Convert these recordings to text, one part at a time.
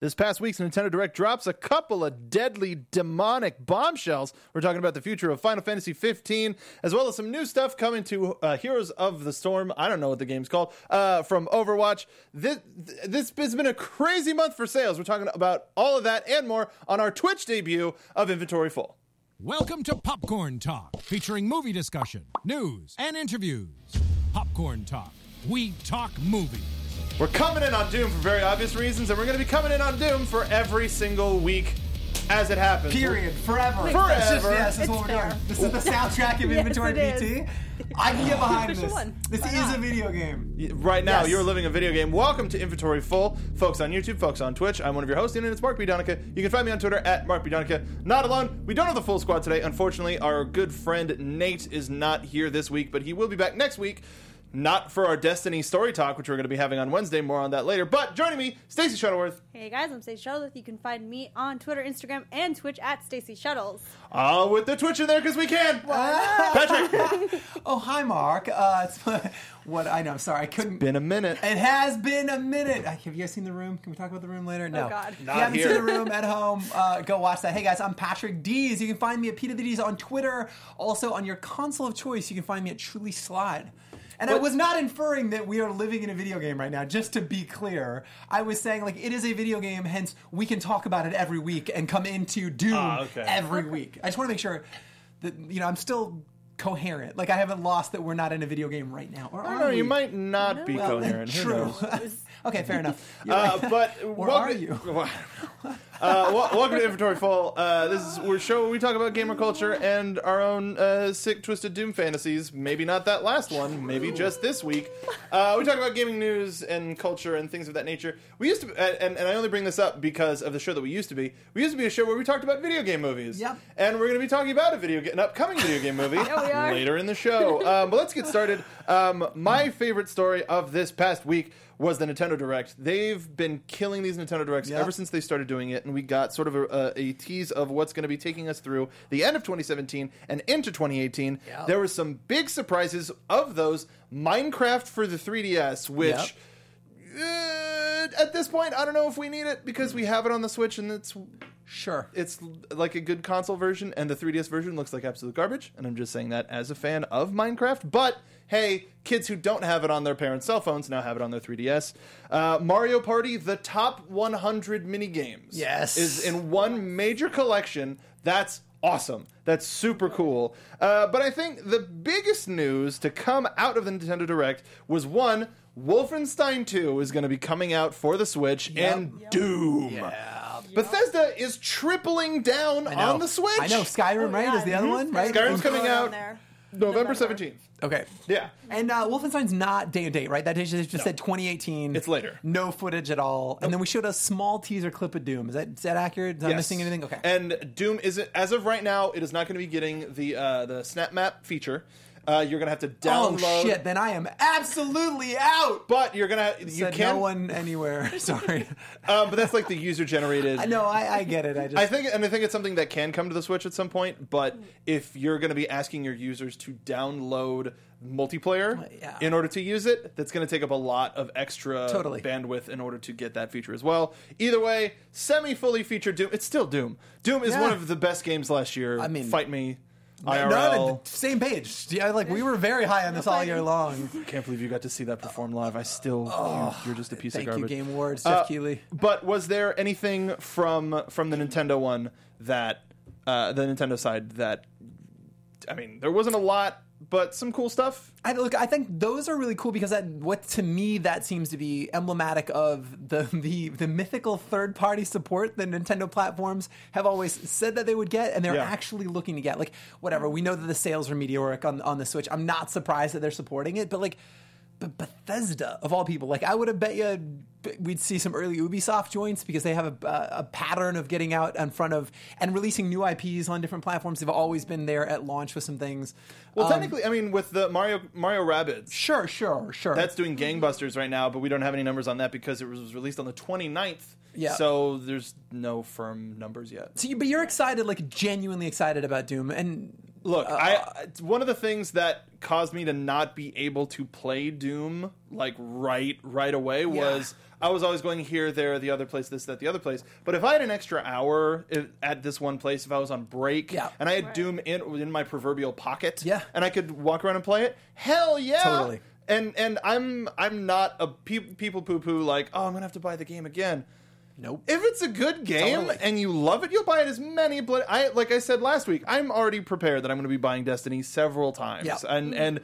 This past week's Nintendo Direct drops a couple of deadly demonic bombshells. We're talking about the future of Final Fantasy XV, as well as some new stuff coming to Heroes of the Storm. I don't know what the game's called, from Overwatch. This has been a crazy month for sales. We're talking about all of that and more on our Twitch debut of Inventory Full. Welcome to Popcorn Talk, featuring movie discussion, news, and interviews. Popcorn Talk. We talk movies. We're coming in on Doom for very obvious reasons, and we're going to be coming in on Doom for every single week as it happens. Period. Forever. Yes, that's what we're doing. This is the soundtrack of Inventory PT. I can get behind this. This is a video game. Right now, you're living a video game. Welcome to Inventory Full. Folks on YouTube, folks on Twitch, I'm one of your hosts, and it's Mark B. Donica. You can find me on Twitter at Mark B. Donica. Not alone. We don't have the full squad today. Unfortunately, our good friend Nate is not here this week, but he will be back next week. Not for our Destiny story talk, which we're going to be having on Wednesday. More on that later. But joining me, Stacey Shuttleworth. Hey, guys. I'm Stacey Shuttleworth. You can find me on Twitter, Instagram, and Twitch at Stacey Shuttles. Oh, with the Twitch in there because we can. Patrick. Oh, hi, Mark. It's been a minute. It has been a minute. Have you guys seen The Room? Can we talk about The Room later? No. Oh, God. If you haven't seen The Room at home, go watch that. Hey, guys, I'm Patrick Dees. You can find me at Peter the Dees on Twitter. Also, on your console of choice, you can find me at Truly Slide. And I was not inferring that we are living in a video game right now, just to be clear. I was saying, like, it is a video game, hence we can talk about it every week and come into Doom every week. I just want to make sure that, I'm still coherent. Like, I haven't lost that we're not in a video game right now. Or you might not be coherent. True. Okay, fair enough. Welcome to Inventory Full. This is our show where we talk about gamer culture and our own sick, twisted Doom fantasies. Maybe not that last one. Maybe just this week. We talk about gaming news and culture and things of that nature. We used to, and I only bring this up because of the show that we used to be. We used to be a show where we talked about video game movies. Yep. And we're going to be talking about an upcoming video game movie later in the show. But let's get started. My favorite story of this past week was the Nintendo Direct. They've been killing these Nintendo Directs ever since they started doing it, and we got sort of a tease of what's going to be taking us through the end of 2017 and into 2018. Yep. There were some big surprises of those. Minecraft for the 3DS, which at this point, I don't know if we need it because we have it on the Switch, and it's... Sure. It's like a good console version, and the 3DS version looks like absolute garbage, and I'm just saying that as a fan of Minecraft, but... Hey, kids who don't have it on their parents' cell phones now have it on their 3DS. Mario Party, the top 100 minigames. Yes. Is in one major collection. That's awesome. That's super cool. But I think the biggest news to come out of the Nintendo Direct was one... Wolfenstein 2 is going to be coming out for the Switch and Doom. Yeah. Bethesda is tripling down on the Switch. I know. Skyrim, is the other one, right? Skyrim's coming out November 17th. Okay. Yeah. And Wolfenstein's not date, right? That just said 2018. It's later. No footage at all. Nope. And then we showed a small teaser clip of Doom. Is that accurate? Is I missing anything? Okay. And Doom isn't, as of right now, it is not going to be getting the snap map feature. You're going to have to download. Oh, shit. Then I am absolutely out. But you're going to... You can... no one anywhere. Sorry. But that's like the user-generated... No, I get it. I think it's something that can come to the Switch at some point, but if you're going to be asking your users to download multiplayer in order to use it, that's going to take up a lot of extra bandwidth in order to get that feature as well. Either way, semi-fully featured Doom. It's still Doom. Doom is one of the best games last year. I mean... Fight me. IRL. No, same page. Yeah, like we were very high on this all year long. Can't believe you got to see that perform live. I still, you're just a piece of garbage. Thank you, Game Awards, Jeff Keighley. But was there anything from the Nintendo one that the Nintendo side that, I mean, there wasn't a lot, but some cool stuff? I think those are really cool because that seems to be emblematic of the mythical third-party support that Nintendo platforms have always said that they would get, and they're actually looking to get. Like, whatever, we know that the sales are meteoric on the Switch. I'm not surprised that they're supporting it, but Bethesda, of all people, like, I would have bet you we'd see some early Ubisoft joints because they have a pattern of getting out in front of and releasing new IPs on different platforms. They've always been there at launch with some things. Well, technically, I mean, with the Mario Rabbids. Sure. That's doing gangbusters right now, but we don't have any numbers on that because it was released on the 29th. Yeah. So there's no firm numbers yet. So, but you're excited, like genuinely excited about Doom. And look, it's one of the things that caused me to not be able to play Doom like right away was I was always going here, there, the other place, this, that, the other place. But if I had an extra hour at this one place, if I was on break, and I had Doom in my proverbial pocket, and I could walk around and play it, hell yeah! Totally. And I'm not a people poo-poo like, oh, I'm going to have to buy the game again. Nope. If it's a good game and you love it, you'll buy it as many. But like I said last week, I'm already prepared that I'm going to be buying Destiny several times. Yeah. And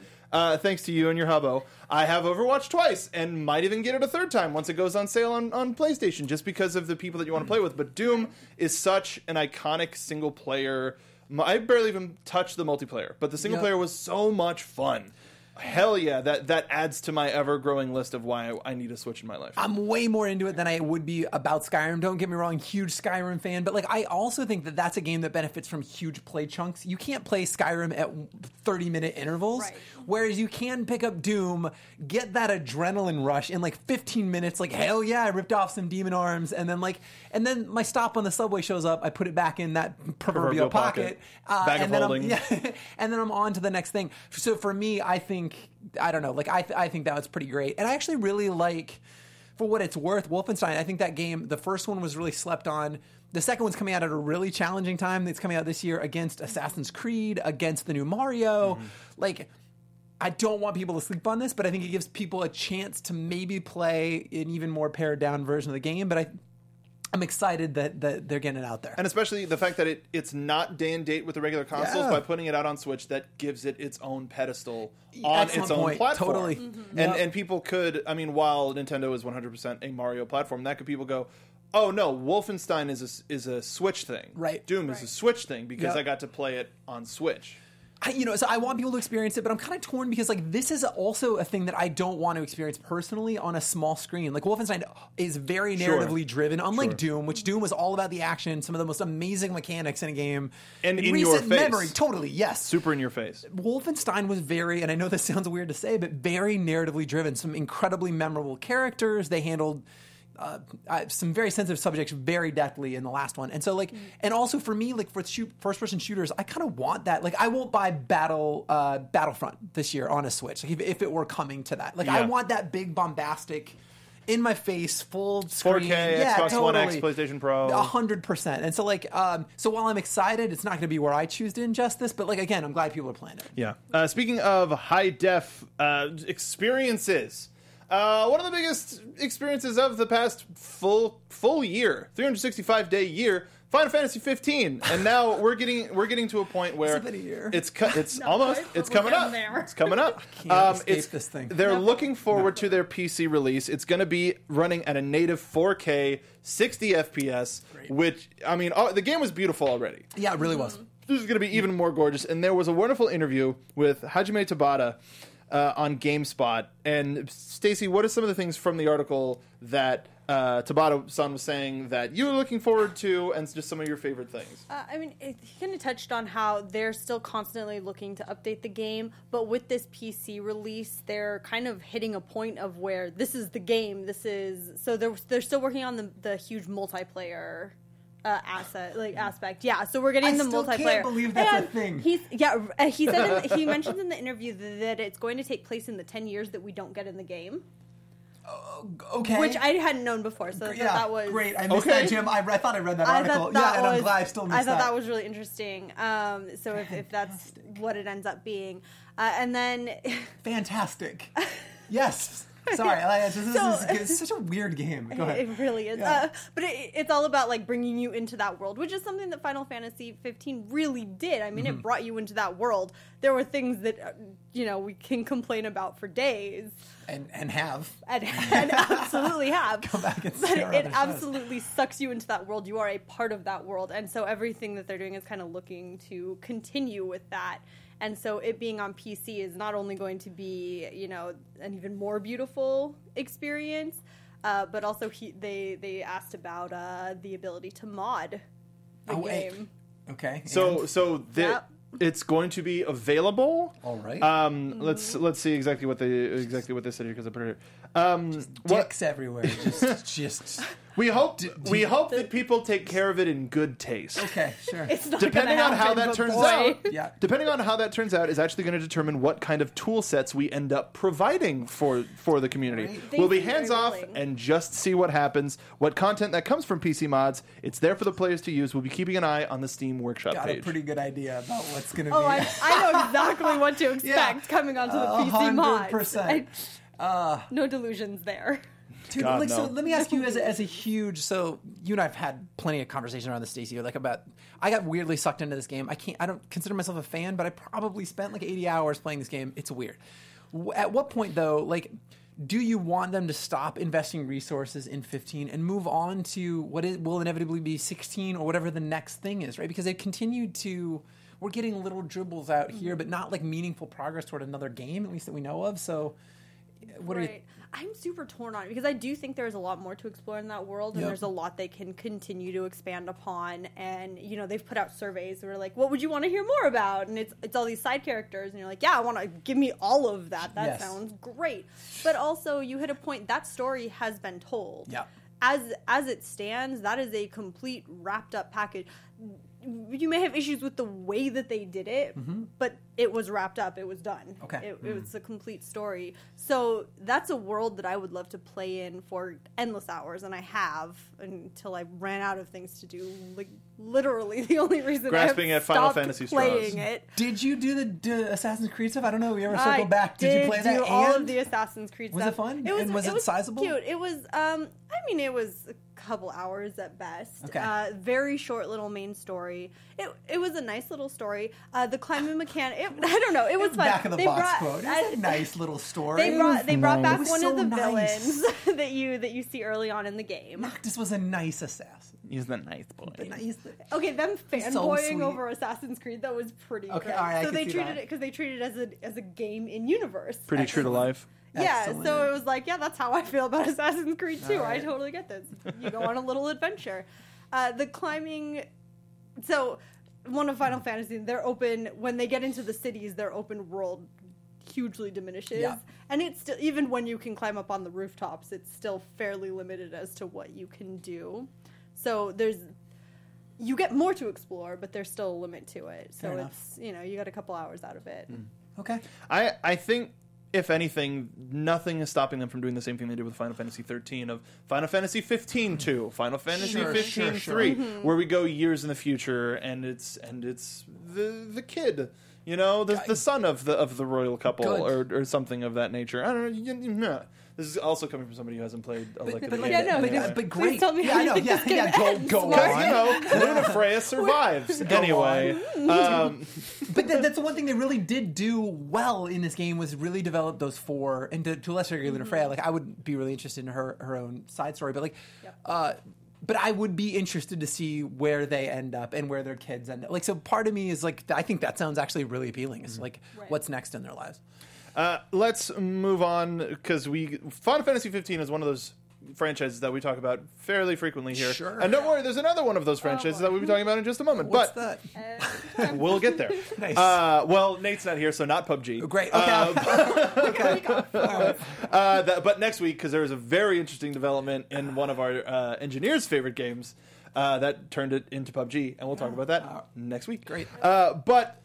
thanks to you and your hubbo, I have Overwatch twice and might even get it a third time once it goes on sale on PlayStation, just because of the people that you want to play with. But Doom is such an iconic single player. I barely even touched the multiplayer, but the single player was so much fun. Hell yeah, that adds to my ever-growing list of why I need a Switch in my life. I'm way more into it than I would be about Skyrim. Don't get me wrong, huge Skyrim fan. But, like, I also think that that's a game that benefits from huge play chunks. You can't play Skyrim at 30-minute intervals, right. Whereas you can pick up Doom, get that adrenaline rush in, like, 15 minutes. Like, hell yeah, I ripped off some demon arms. And then my stop on the subway shows up. I put it back in that proverbial pocket. Bag of holding. And then I'm on to the next thing. So, for me, I think I think that was pretty great. And I actually really like, for what it's worth, Wolfenstein. I think that game, the first one was really slept on. The second one's coming out at a really challenging time. It's coming out this year against Assassin's Creed, against the new Mario. Mm-hmm. Like, I don't want people to sleep on this, but I think it gives people a chance to maybe play an even more pared down version of the game. But I'm excited that they're getting it out there. And especially the fact that it's not day and date with the regular consoles. By putting it out on Switch, that gives it its own pedestal on its own platform. Totally. Mm-hmm. And people could, I mean, while Nintendo is 100% a Mario platform, that could people go, oh no, Wolfenstein is a Switch thing. Right. Doom is a Switch thing because I got to play it on Switch. So I want people to experience it, but I'm kind of torn because, like, this is also a thing that I don't want to experience personally on a small screen. Like, Wolfenstein is very narratively driven, unlike Doom, which Doom was all about the action, some of the most amazing mechanics in a game. And in your face. Memory, totally, yes. Super in your face. Wolfenstein was very, and I know this sounds weird to say, but very narratively driven. Some incredibly memorable characters. They handled some very sensitive subjects very deftly in the last one. And so, like, and also for me, like, for first-person shooters, I kind of want that. Like, I won't buy Battlefront this year on a Switch, like, if it were coming to that. Like, I want that big, bombastic, in-my-face, full screen. 4K, Xbox One X, PlayStation Pro. 100%. And so, like, so while I'm excited, it's not going to be where I choose to ingest this. But, like, again, I'm glad people are playing it. Yeah. Speaking of high-def experiences... one of the biggest experiences of the past full year, 365-day year, Final Fantasy XV, and now we're getting to a point where it's coming up. I can't escape this thing. They're looking forward to their PC release. It's going to be running at a native 4K, 60 FPS, which, I mean, the game was beautiful already. Yeah, it really was. This is going to be even more gorgeous. And there was a wonderful interview with Hajime Tabata. On GameSpot. And Stacey, what are some of the things from the article that Tabata-san was saying that you were looking forward to, and just some of your favorite things? I mean, he kind of touched on how they're still constantly looking to update the game, but with this PC release, they're kind of hitting a point of where this is the game. So they're still working on the huge multiplayer aspect. Yeah, so we're getting the multiplayer. I can't believe that's a thing. He said he mentioned in the interview that it's going to take place in the 10 years that we don't get in the game. Okay. Which I hadn't known before, so that was... Great, I missed that, Jim. I thought I read that article. And I'm glad I still missed that. I thought that was really interesting. So if that's what it ends up being. And then... Fantastic. Yes. Sorry, it's such a weird game. Go ahead. It really is. Yeah. But it's all about, like, bringing you into that world, which is something that Final Fantasy XV really did. I mean, it brought you into that world. There were things that, we can complain about for days. And have. And absolutely have. Go back and see. But it absolutely sucks you into that world. You are a part of that world. And so everything that they're doing is kind of looking to continue with that. And so it being on PC is not only going to be, an even more beautiful experience, but also they asked about the ability to mod the game. Okay. It's going to be available. All right. Let's see exactly what they said here, because I put it here. Just dicks everywhere. Just We hope that people take care of it in good taste. Okay, sure. It's not depending on how that turns out. Yeah. Depending on how that turns out is actually going to determine what kind of tool sets we end up providing for the community. Right. We'll be hands off and just see what happens. What content that comes from PC mods, it's there for the players to use. We'll be keeping an eye on the Steam Workshop page. Got a pretty good idea about what's going to be. Oh, I know exactly what to expect coming onto the PC 100%. Mods. 100%. No delusions there. Dude, God, like, no. So let me ask you as a huge, so you and I've had plenty of conversation around this, Stacey, like about, I got weirdly sucked into this game. I don't consider myself a fan, but I probably spent like 80 hours playing this game. It's weird. At what point though, like, do you want them to stop investing resources in 15 and move on to what will inevitably be 16 or whatever the next thing is, right? Because they've continued to, we're getting little dribbles out here, but not like meaningful progress toward another game, at least that we know of. So what are you... I'm super torn on it because I do think there's a lot more to explore in that world and there's a lot they can continue to expand upon. And, you know, they've put out surveys where, like, what would you want to hear more about? And it's all these side characters. And you're like, yeah, I want to give me all of that. That sounds great. But also you hit a point that story has been told. Yeah. As it stands, that is a complete wrapped up package. You may have issues with the way that they did it, but it was wrapped up. It was done. Okay. It was a complete story. So that's a world that I would love to play in for endless hours, and I have until I ran out of things to do. Like, literally the only reason grasping I have at stopped Final Fantasy playing straws. It. Did you do the Assassin's Creed stuff? I don't know. We ever circled back. Did you play that? I did do all of the Assassin's Creed stuff. Was it fun? Was it sizable? Cute. It was, I mean, it was... couple hours at best. Okay. Very short little main story. It was a nice little story. The climbing mechanic. I don't know. It was fun. Back of the box quote. It's a nice little story. They brought back one of the villains that you see early on in the game. Noctis was a nice assassin. He's the nice boy. Okay, them fanboying over Assassin's Creed though was pretty great. Right, so they treated it as a game in universe. Pretty true to life. Yeah, excellent. So it was like, yeah, that's how I feel about Assassin's Creed 2. Right. I totally get this. You go on a little adventure. The climbing... So, one of Final Fantasy, they're open... When they get into the cities, their open world hugely diminishes. Yeah. And it's still... Even when you can climb up on the rooftops, it's still fairly limited as to what you can do. So, there's... You get more to explore, but there's still a limit to it. So, it's... You know, you got a couple hours out of it. Mm. Okay. I think... If anything, nothing is stopping them from doing the same thing they did with Final Fantasy XIII of Final Fantasy XV to Final Fantasy XV III, where we go years in the future, and it's the kid, you know, the son of the royal couple or something of that nature. I don't know. This is also coming from somebody who hasn't played a lick of the game. But great. Please tell me how you think this game ends. Go on. You know, Luna Freya survives. Anyway. But that's the one thing they really did do well in this game was really develop those four, and to a lesser degree, Luna Freya. Like, I would be really interested in her own side story, but like... Yep. But I would be interested to see where they end up and where their kids end up. Like, so part of me is like, I think that sounds actually really appealing. It's like, what's next in their lives? Let's move on, because Final Fantasy 15 is one of those franchises that we talk about fairly frequently here. Sure. And don't worry, there's another one of those franchises that we'll be talking about in just a moment. What's that? We'll get there. Nice. Well, Nate's not here, so not PUBG. Oh, great. Okay. But next week, because there was a very interesting development in one of our engineers' favorite games. That turned it into PUBG, and we'll talk about that next week. Great. But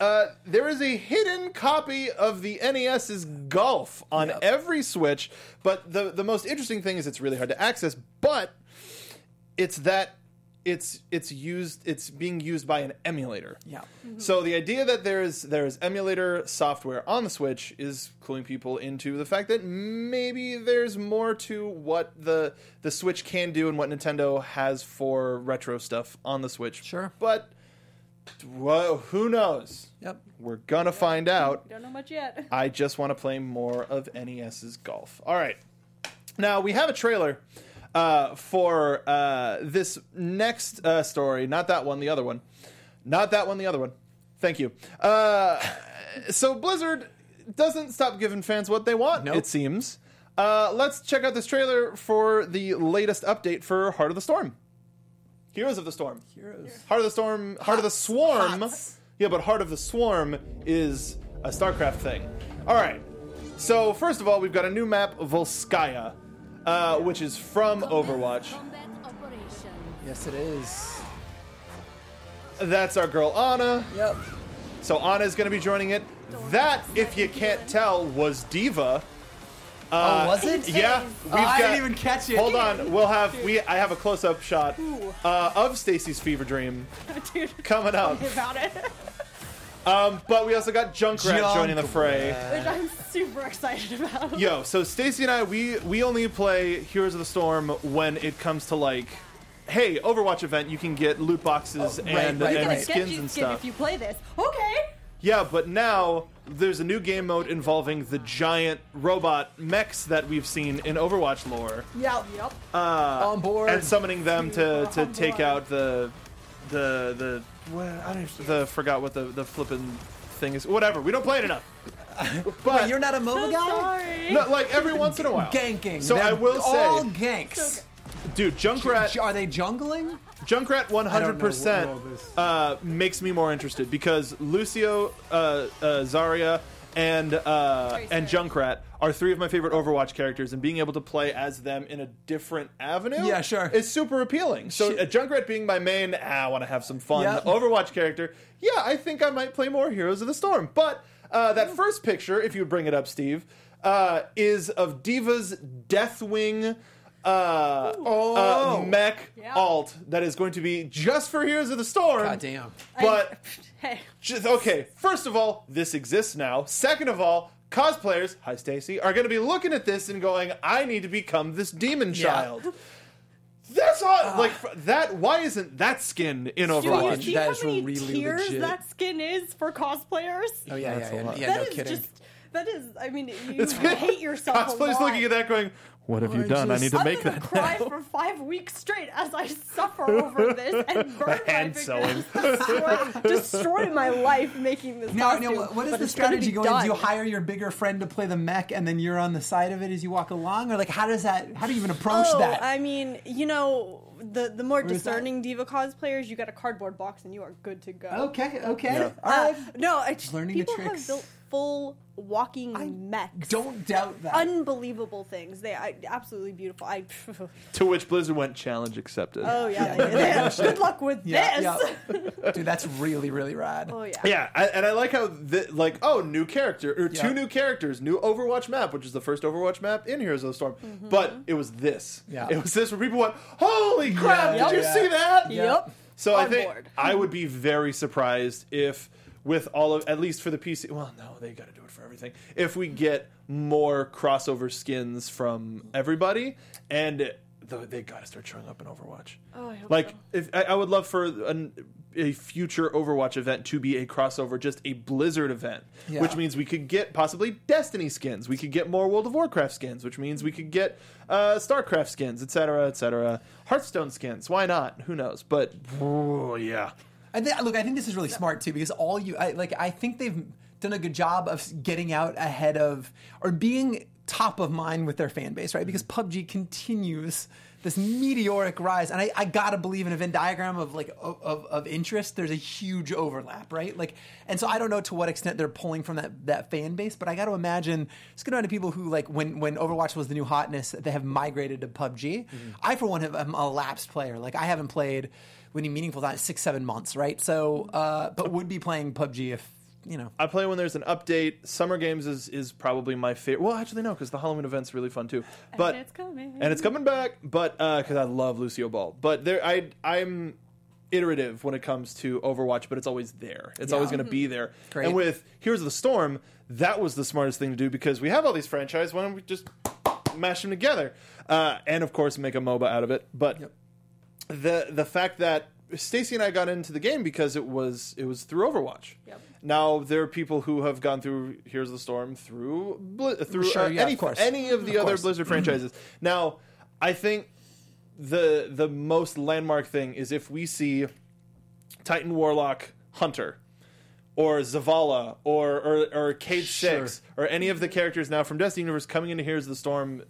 there is a hidden copy of the NES's Golf on every Switch, but the most interesting thing is it's really hard to access, but it's that it's being used by an emulator. Yeah. Mm-hmm. So the idea that there is emulator software on the Switch is cluing people into the fact that maybe there's more to what the Switch can do and what Nintendo has for retro stuff on the Switch. Sure. But who knows? Yep. We're going to find out. Don't know much yet. I just want to play more of NES's Golf. All right. Now, we have a trailer. For this next story, not that one, the other one. Not that one, the other one. Thank you. So Blizzard doesn't stop giving fans what they want, it seems. Let's check out this trailer for the latest update for Heart of the Storm. Heroes of the Storm. Heart of the Storm. Heart of the Swarm. Hots. Yeah, but Heart of the Swarm is a StarCraft thing. All right. So first of all, we've got a new map, Volskaya. Which is from Overwatch. Yes, it is. That's our girl, Anna. Yep. So Anna's going to be joining it. That, if you can't tell, was Diva. Oh, was it? Yeah. I didn't even catch it. Hold on. We'll have I have a close-up shot of Stacy's fever dream coming up. About it. But we also got Junkrat joining the fray, which I'm super excited about. Yo, so Stacy and I, we only play Heroes of the Storm when it comes to like, hey, Overwatch event, you can get loot boxes and skins and stuff. If you play this, okay. Yeah, but now there's a new game mode involving the giant robot mechs that we've seen in Overwatch lore. Yep, yep. On board and summoning them to take out the forgot what the flippin' thing is. Whatever, we don't play it enough. But wait, you're not a MOBA guy? No, like every once in a while. Ganking. So I will say all ganks. Dude, Junkrat. Are they jungling? Junkrat 100% makes me more interested because Lucio, Zarya, and Junkrat are three of my favorite Overwatch characters, and being able to play as them in a different avenue is super appealing. So Junkrat being my main, I want to have some fun. Yep. Overwatch character, I think I might play more Heroes of the Storm. But that first picture, if you bring it up, Steve, is of Diva's Deathwing... mech alt that is going to be just for Heroes of the Storm. God damn. But, okay, first of all, this exists now. Second of all, cosplayers, hi Stacy, are going to be looking at this and going, I need to become this demon child. That's all, that, why isn't that skin in Overwatch? Do you see how many tiers that skin is for cosplayers? Oh yeah, no kidding. That is, I mean, you hate yourself a lot. Cosplayers looking at that going, what have you done? I need to make that cry now. For 5 weeks straight as I suffer over this and burn my fingers. Destroy my life making this costume. Now, what is the strategy going? Do you hire your bigger friend to play the mech and then you're on the side of it as you walk along? Or like, how do you even approach that? I mean, you know, the more discerning Diva cosplayers, you got a cardboard box and you are good to go. Okay. Yeah. All right. No, it's learning the tricks. Have built full walking mechs. Don't doubt that. Unbelievable things. They are absolutely beautiful. To which Blizzard went, challenge accepted. Oh, yeah. Good luck with this. Yeah. Dude, that's really, really rad. Oh, yeah. Yeah, and I like how, new character, or two new characters, new Overwatch map, which is the first Overwatch map in Heroes of the Storm. Mm-hmm. But it was this. Yeah. It was this where people went, holy crap, did you see that? Yep. So I think I would be very surprised if... with all of, at least for the PC, well, no, they got to do it for everything. If we get more crossover skins from everybody, and they got to start showing up in Overwatch. Oh, I hope so. I would love for a future Overwatch event to be a crossover, just a Blizzard event, which means we could get possibly Destiny skins, we could get more World of Warcraft skins, which means we could get StarCraft skins, etc., etc., Hearthstone skins. Why not? Who knows? But I think this is really smart too because I think they've done a good job of getting out ahead of or being top of mind with their fan base, right? Because PUBG continues this meteoric rise, and I gotta believe in a Venn diagram of interest, there's a huge overlap, right? And so I don't know to what extent they're pulling from that fan base, but I gotta imagine it's gonna be people who when Overwatch was the new hotness, they have migrated to PUBG. Mm-hmm. I for one am a lapsed player. I haven't played. When you meaningful that 6-7 months, right? So, but would be playing PUBG if you know. I play when there's an update. Summer games is probably my favorite. Well, actually no, because the Halloween event's really fun too. But and it's coming back. But because I love Lucio Ball. But I'm iterative when it comes to Overwatch. But it's always there. It's always going to be there. Great. And with Heroes of the Storm, that was the smartest thing to do because we have all these franchises. Why don't we just mash them together? And of course, make a MOBA out of it. But. Yep. The fact that Stacy and I got into the game because it was through Overwatch. Yep. Now there are people who have gone through Heroes of the Storm through any of the other Blizzard franchises. Now, I think the most landmark thing is if we see Titan Warlock Hunter or Zavala or Cade Six or any of the characters now from Destiny Universe coming into Heroes of the Storm.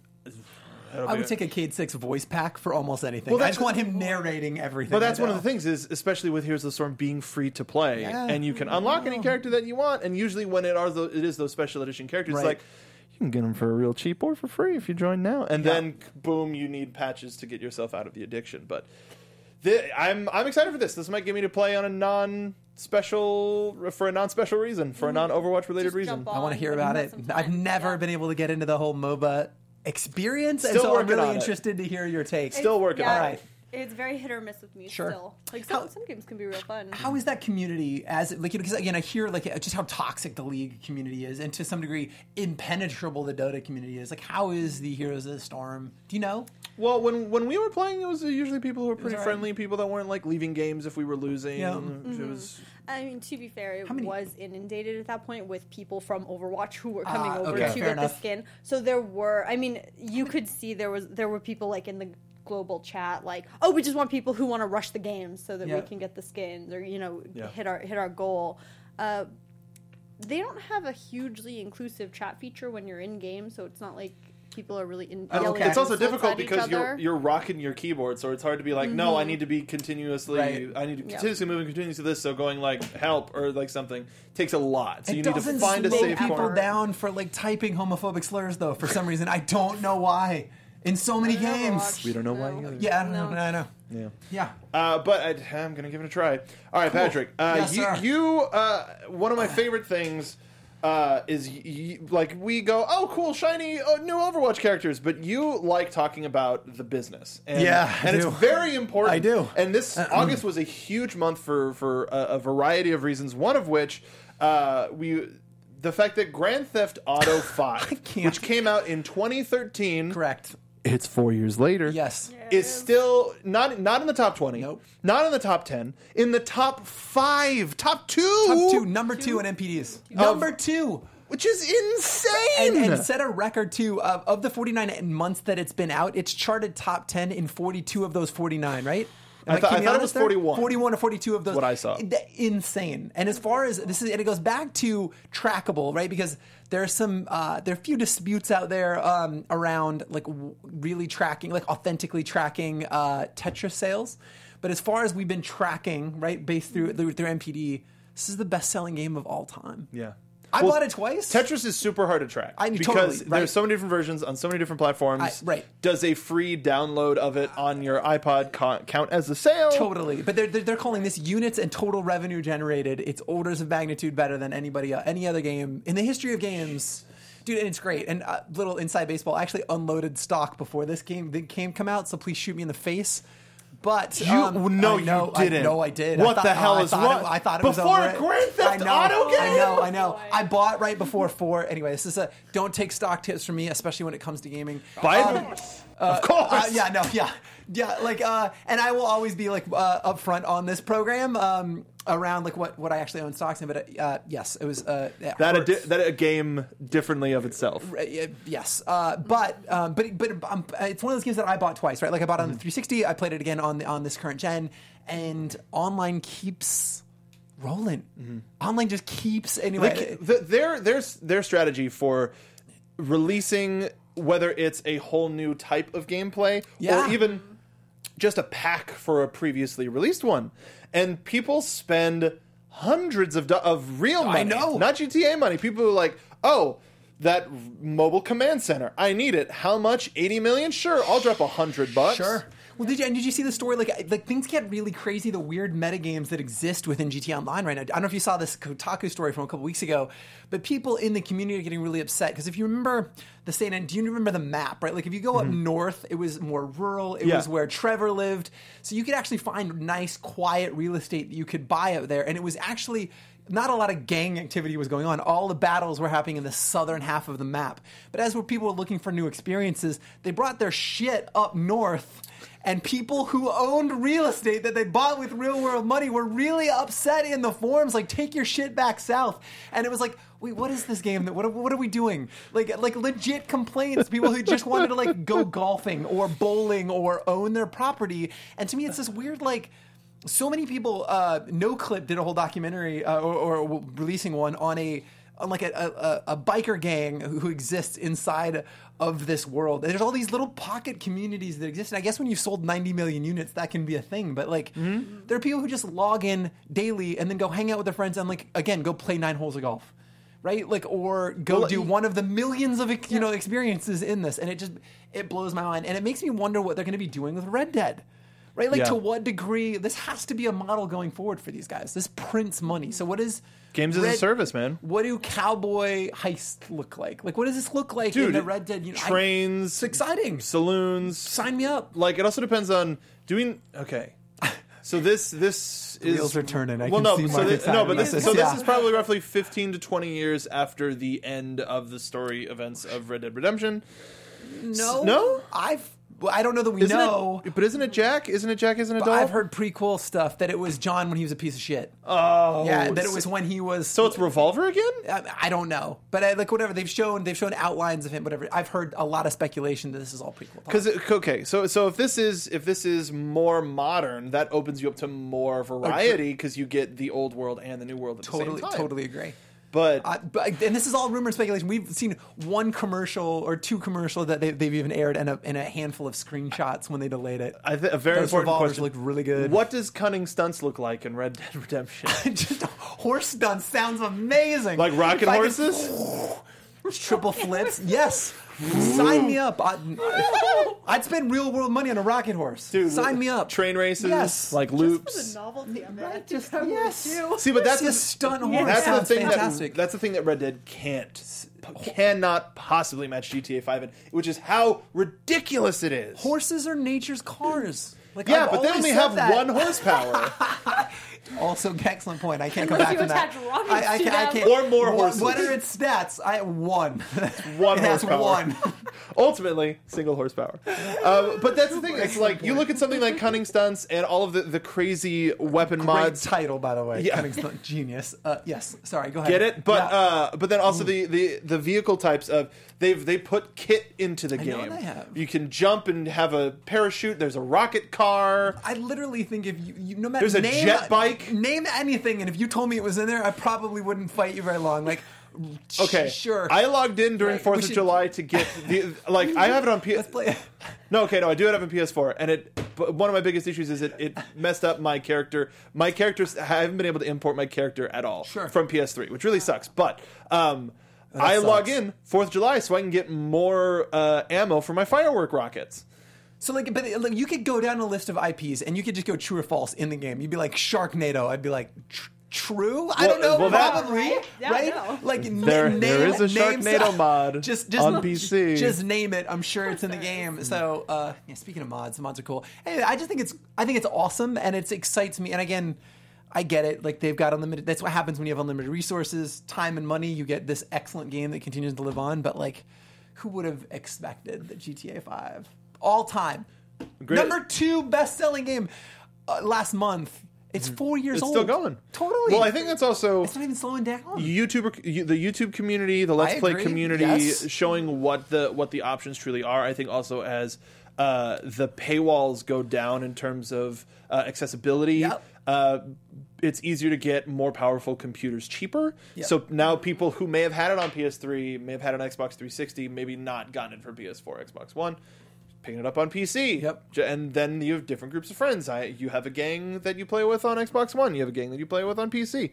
I would take a Cade Six voice pack for almost anything. Well, I just want him narrating everything. But that's one of the things is, especially with Heroes of the Storm being free to play, and you can unlock any character that you want. And usually, when it is those special edition characters, it's like you can get them for real cheap or for free if you join now. And then, boom, you need patches to get yourself out of the addiction. But I'm excited for this. This might get me to play on a non-special reason, for a non-Overwatch related reason. I want to hear about it. I've never been able to get into the whole MOBA experience, and so I'm really interested to hear your take. Still working on it. All right. It's very hit or miss with me still. Like some games can be real fun. How is that community because again I hear just how toxic the League community is, and to some degree impenetrable the Dota community is. Like, how is the Heroes of the Storm? Do you know? Well, when we were playing, it was usually people who were pretty friendly, people that weren't like leaving games if we were losing. Yeah. Mm-hmm. It was. I mean, to be fair, it was inundated at that point with people from Overwatch who were coming over to get the skin. So there were. I mean, you could see there were people like in the global chat like, oh, we just want people who want to rush the game so that we can get the skins, or hit our goal. They don't have a hugely inclusive chat feature when you're in game, so it's not like people are really in. Okay. It's also difficult because you're rocking your keyboard, so it's hard to be like, no, I need to be continuously, moving continuously to this. So going like help or like something takes a lot. So you need to find a safe people corner. Down for like typing homophobic slurs though. For some reason, I don't know why. In so many games, we don't know why. Either. Yeah, I don't know. I know. Yeah. But I'm gonna give it a try. All right, cool. Patrick. One of my favorite things. We go, oh, cool, shiny, new Overwatch characters, but you like talking about the business. And, I do. It's very important. I do. And this August was a huge month for a variety of reasons, one of which the fact that Grand Theft Auto V, which came out in 2013. Correct. It's 4 years later. Yes. Is still not in the top 20. Nope. Not in the top 10. In the top 5. Top 2. Number 2 in MPDs. Number 2. Which is insane. And set a record, too. Of the 49 months that it's been out, it's charted top 10 in 42 of those 49, right? I thought it was 41. 41 or 42 of those. What I saw. Insane. And as far as this is, and it goes back to trackable, right? Because there are a few disputes out there around like really tracking, like authentically tracking Tetris sales. But as far as we've been tracking, right, based through MPD, this is the best-selling game of all time. Yeah. I bought it twice. Tetris is super hard to track there's so many different versions on so many different platforms. Does a free download of it on your iPod count as a sale? Totally. But they're calling this units and total revenue generated. It's orders of magnitude better than any other game in the history of games. Dude, and it's great. And little inside baseball, I actually unloaded stock before this game come out, so please shoot me in the face. But you didn't. I did. What the hell is wrong? I thought it was over. Before Grand Theft Auto game? I know. I bought right before 4. Anyway, this is don't take stock tips from me, especially when it comes to gaming. Of course. And I will always be upfront on this program around what I actually own stocks in. But yes, it was that a game differently of itself. Yes, but it's one of those games that I bought twice, right? Like I bought it on the 360, I played it again on this current gen, and online keeps rolling. Mm-hmm. Online just keeps anyway. Like, their strategy for releasing, whether it's a whole new type of gameplay or even just a pack for a previously released one. And people spend hundreds of real money. I know. Not GTA money. People are like, oh, that mobile command center, I need it. How much? 80 million? Sure, I'll drop $100. Sure. Well, did you see the story? Like things get really crazy, the weird metagames that exist within GTA Online right now. I don't know if you saw this Kotaku story from a couple weeks ago, but people in the community are getting really upset. Because if you remember the St. Anne, do you remember the map, right? Like if you go up north, it was more rural. It was where Trevor lived. So you could actually find nice, quiet real estate that you could buy out there. And it was actually... not a lot of gang activity was going on. All the battles were happening in the southern half of the map. But as where people were looking for new experiences, they brought their shit up north. And people who owned real estate that they bought with real-world money were really upset in the forums. Like, take your shit back south. And it was like, wait, what is this game? What are we doing? Like legit complaints. People who just wanted to, like, go golfing or bowling or own their property. And to me, it's this weird, like... so many people, NoClip did a whole documentary or releasing one on a biker gang who exists inside of this world. And there's all these little pocket communities that exist. And I guess when you sold 90 million units, that can be a thing. But like, there are people who just log in daily and then go hang out with their friends and like, again, go play 9 holes of golf. Right? Like, or go do one of the millions of, experiences in this. And it blows my mind. And it makes me wonder what they're going to be doing with Red Dead. right? Like, to what degree? This has to be a model going forward for these guys. This prints money. So what is... Games as a service, man. What do cowboy heist look like? Like, what does this look like in the Red Dead? You know, trains. It's exciting. Saloons. Sign me up. Like, it also depends on doing... Okay. So this the wheels are turning. This is probably roughly 15 to 20 years after the end of the story events of Red Dead Redemption. I don't know that we know. But isn't it Jack? Isn't it Jack as an adult? I've heard prequel stuff that it was John when he was a piece of shit. Oh. Yeah, that it was when he was... So it's Revolver again? I don't know. But, whatever. They've shown outlines of him, whatever. I've heard a lot of speculation that this is all prequel. So if this is more modern, that opens you up to more variety because you get the old world and the new world at the same time. Totally agree. But and this is all rumor and speculation. We've seen one commercial or two commercials that they've even aired and a handful of screenshots when they delayed it. A very important question. Looked really good. What does Cunning Stunts look like in Red Dead Redemption? Just horse stunts sounds amazing. Like rocking horses? Triple flips? Yes. Sign me up. I'd spend real world money on a rocket horse. Dude, sign me up. Train races, yes. Like loops. Just for the novelty of it. See, but that's a stunt horse. That's the thing. That's the thing that Red Dead cannot possibly match GTA 5 in, which is how ridiculous it is. Horses are nature's cars. Like, yeah, but they only have one horsepower. Also, excellent point. I can't come back to that. I can't. Or more horses. Whether it's stats, one horsepower. One. Ultimately, single horsepower. But that's the thing. It's like you look at something like Cunning Stunts and all of the crazy weapon mods. Great title, by the way. Yeah. Cunning Stunts, genius. Yes. Sorry. Go ahead. Get it? But but then also the vehicle types of they put kit into the game. I know they have. You can jump and have a parachute. There's a rocket car. I literally think if you no matter there's a jet bike. Name anything, and if you told me it was in there, I probably wouldn't fight you very long. Like, okay, sure. I logged in during 4th of July to get the I have it on PS4. I do have it on PS4, and but one of my biggest issues is it messed up my character. My characters, I haven't been able to import my character at all from PS3, which really sucks. But log in 4th of July so I can get more ammo for my firework rockets. So, but you could go down a list of IPs, and you could just go true or false in the game. You'd be like, Sharknado. I'd be like, true? I don't know, probably. Right? No. Like, there is a Sharknado mod on PC. Just name it. I'm sure it's in the game. So, speaking of mods, the mods are cool. Anyway, I just think it's awesome, and it excites me. And again, I get it. Like, they've got unlimited. That's what happens when you have unlimited resources, time, and money. You get this excellent game that continues to live on. But, who would have expected that GTA 5? All time. Great. Number 2 best-selling game last month. It's 4 years old. It's still going. Totally. Well, I think that's also... It's not even slowing down. The YouTube community, the Let's Play community, showing what the options truly are. I think also as the paywalls go down in terms of accessibility, it's easier to get more powerful computers cheaper. Yep. So now people who may have had it on PS3, may have had it on Xbox 360, maybe not gotten it for PS4, Xbox One, picking it up on PC. Yep. And then you have different groups of friends. You have a gang that you play with on Xbox One. You have a gang that you play with on PC.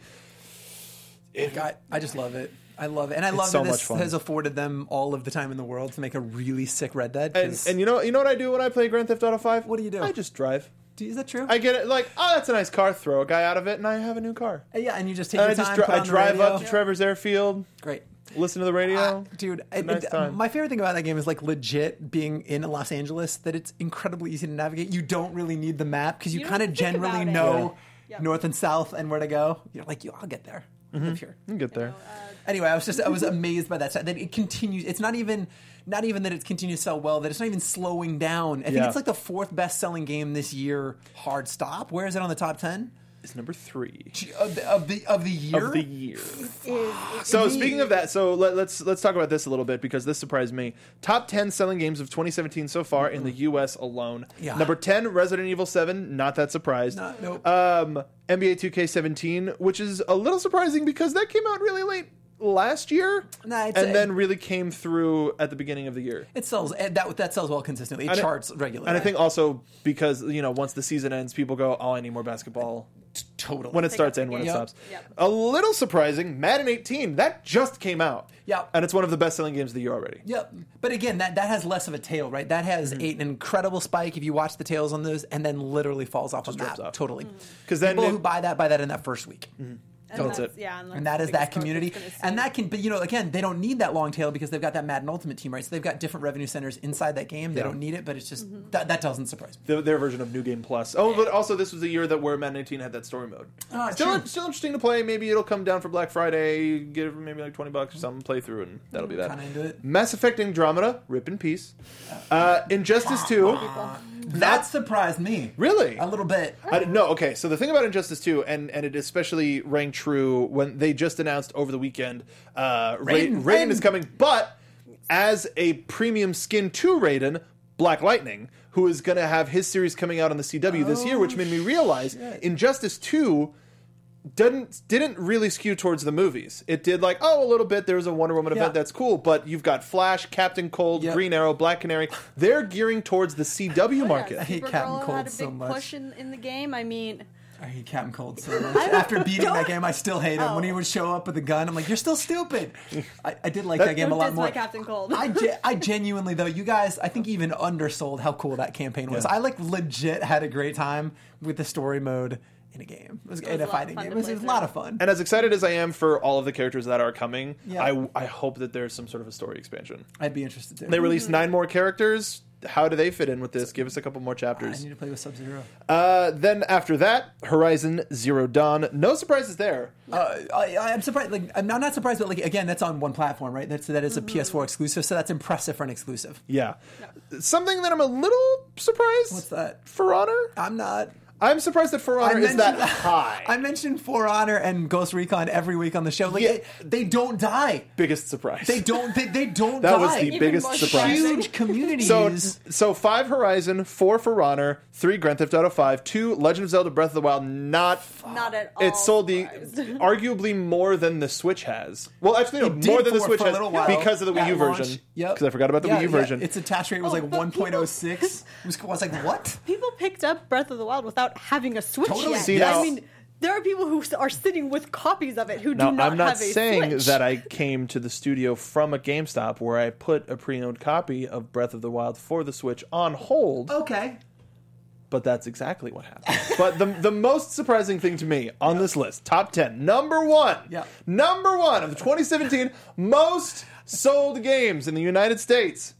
I just love it. I love it. And I love that this has afforded them all of the time in the world to make a really sick Red Dead. And you know what I do when I play Grand Theft Auto V? What do you do? I just drive. Is that true? I get it. That's a nice car. Throw a guy out of it, and I have a new car. Yeah, and you just take your time. I drive up to Trevor's airfield. Great. Listen to the radio. Dude, my favorite thing about that game is legit being in Los Angeles, that it's incredibly easy to navigate. You don't really need the map because you kind of generally know north and south and where to go. You're I'll get there. Mm-hmm. Sure. You can get there. Anyway, I was amazed by that. That it continues. It's not even that it continues to sell well. That it's not even slowing down. I think it's the 4th best-selling game this year. Hard stop. Where is it on the top 10? It's number 3 of the year. Of the year. So speaking of that, let's talk about this a little bit because this surprised me. Top 10 selling games of 2017 so far in the U.S. alone. Yeah. Number 10, Resident Evil 7. Not that surprised. Nope. NBA 2K17, which is a little surprising because that came out really late last year, then really came through at the beginning of the year. It sells, and that sells well consistently. It charts regularly. And I think also because once the season ends, people go, "Oh, I need more basketball." Totally. When it starts and when it stops. Yep. A little surprising, Madden 18, that just came out. Yeah. And it's one of the best-selling games of the year already. Yep. But again, that has less of a tail, right? That has an incredible spike if you watch the tails on those, and then literally falls off just a map. Off. Totally. Because then people who buy that in that first week. Mm-hmm. So that's it. Yeah, and that is that community. And that can, but again, they don't need that long tail because they've got that Madden Ultimate team, right? So they've got different revenue centers inside that game. They don't need it, but it's just that doesn't surprise me. Their version of New Game Plus. Oh, but also this was the year that where Madden 18 had that story mode. Still interesting to play. Maybe it'll come down for Black Friday. Get it for maybe like $20 or something. Play through, and that'll be that. Kinda into it. Mass Effect Andromeda, rip in peace. Injustice 2. That surprised me. Really? A little bit. No, okay. So the thing about Injustice 2, and it especially rang true when they just announced over the weekend, Raiden is coming, but as a premium skin to Raiden, Black Lightning, who is going to have his series coming out on the CW this year, which made me realize Injustice 2 didn't really skew towards the movies. It did a little bit. There was a Wonder Woman event. That's cool. But you've got Flash, Captain Cold, Green Arrow, Black Canary. They're gearing towards the CW market. I hate Captain Cold so much. Supergirl had a big push in the game. I mean... I hate Captain Cold so much. After beating that game, I still hate him. When he would show up with a gun, I'm like, you're still stupid. I did like that game a lot more. That's my Captain Cold. I genuinely, though, you guys, I think even undersold how cool that campaign was. I legit had a great time with the story mode in a game. It was in a fighting game. It was a lot of fun. And as excited as I am for all of the characters that are coming, I hope that there's some sort of a story expansion. I'd be interested too. They released 9 more characters. How do they fit in with this? Give us a couple more chapters. I need to play with Sub-Zero. Then after that, Horizon Zero Dawn. No surprises there. I'm surprised. I'm not surprised, but again, that's on one platform, right? That is a PS4 exclusive, so that's impressive for an exclusive. Yeah. No. Something that I'm a little surprised. What's that? For Honor? I'm not. I'm surprised that For Honor is that high. I mentioned For Honor and Ghost Recon every week on the show. They don't die. Biggest surprise. They don't die. That was the even biggest surprise. Huge communities. So 5 Horizon, 4 For Honor, 3 Grand Theft Auto V, 2 Legend of Zelda Breath of the Wild. Not at all. It sold arguably more than the Switch has. Well, actually, no, more than the Switch has because of the Wii U version. Yep. Because I forgot about the Wii U version. Its attach rate was 1.06. I was like, what? People picked up Breath of the Wild without having a Switch yet. See, I mean, there are people who are sitting with copies of it who do not have a Switch. Now, I'm not saying that I came to the studio from a GameStop where I put a pre-owned copy of Breath of the Wild for the Switch on hold. Okay. But that's exactly what happened. But the most surprising thing to me on this list, top 10, number one of the 2017 most sold games in the United States.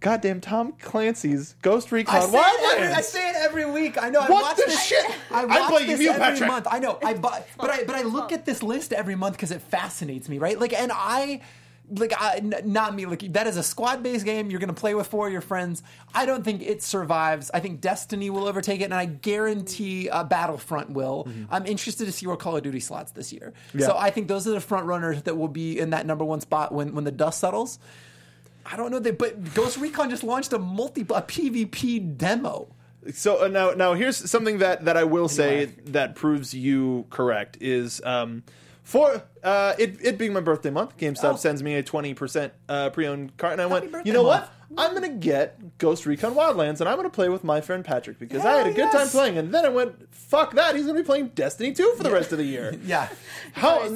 Goddamn Tom Clancy's Ghost Recon Wildlands. I say it every week. I know. I watch this every month. I know. But I look at this list every month because it fascinates me, right? That is a squad-based game. You're going to play with 4 of your friends. I don't think it survives. I think Destiny will overtake it, and I guarantee Battlefront will. Mm-hmm. I'm interested to see where Call of Duty slots this year. Yeah. So I think those are the front runners that will be in that number one spot when the dust settles. I don't know, but Ghost Recon just launched a PvP demo. So now here's something that I will say that proves you correct is for it being my birthday month, GameStop sends me a 20% pre-owned cart, and I went, what? I'm going to get Ghost Recon Wildlands, and I'm going to play with my friend Patrick because I had a good time playing. And then I went, fuck that. He's going to be playing Destiny 2 for the rest of the year. Yeah. How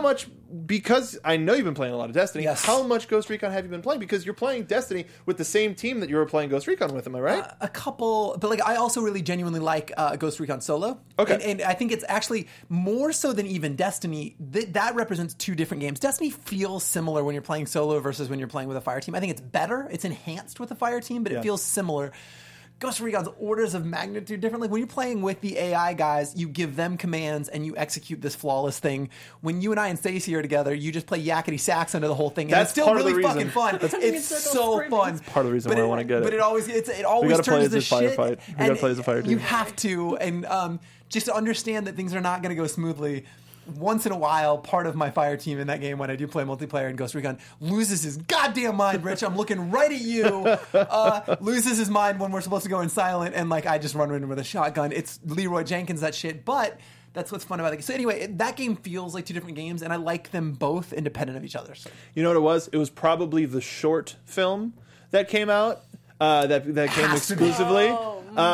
much, because I know you've been playing a lot of Destiny, how much Ghost Recon have you been playing? Because you're playing Destiny with the same team that you were playing Ghost Recon with, am I right? A couple, but I also really genuinely like Ghost Recon Solo. Okay. And I think it's actually more so than even Destiny. That represents 2 different games. Destiny feels similar when you're playing solo versus when you're playing with a fire team. I think it's better. It's enhanced with the fire team, but it feels similar. Ghost Recon's orders of magnitude different. When you're playing with the AI guys, you give them commands and you execute this flawless thing. When you and I and Stacey are together, you just play yakety sax under the whole thing. That's and it's still really fucking fun. It's so fun. That's part of the reason why I want to get it. But it always turns to shit. We gotta play as a fire team. You have to, and just understand that things are not gonna go smoothly. Once in a while, part of my fire team in that game, when I do play multiplayer in Ghost Recon, loses his goddamn mind, Rich. I'm looking right at you. Loses his mind when we're supposed to go in silent, and I just run in with a shotgun. It's Leroy Jenkins, that shit. But that's what's fun about it. So anyway, that game feels like 2 different games, and I like them both independent of each other. So. You know what it was? It was probably the short film that came out that came exclusively.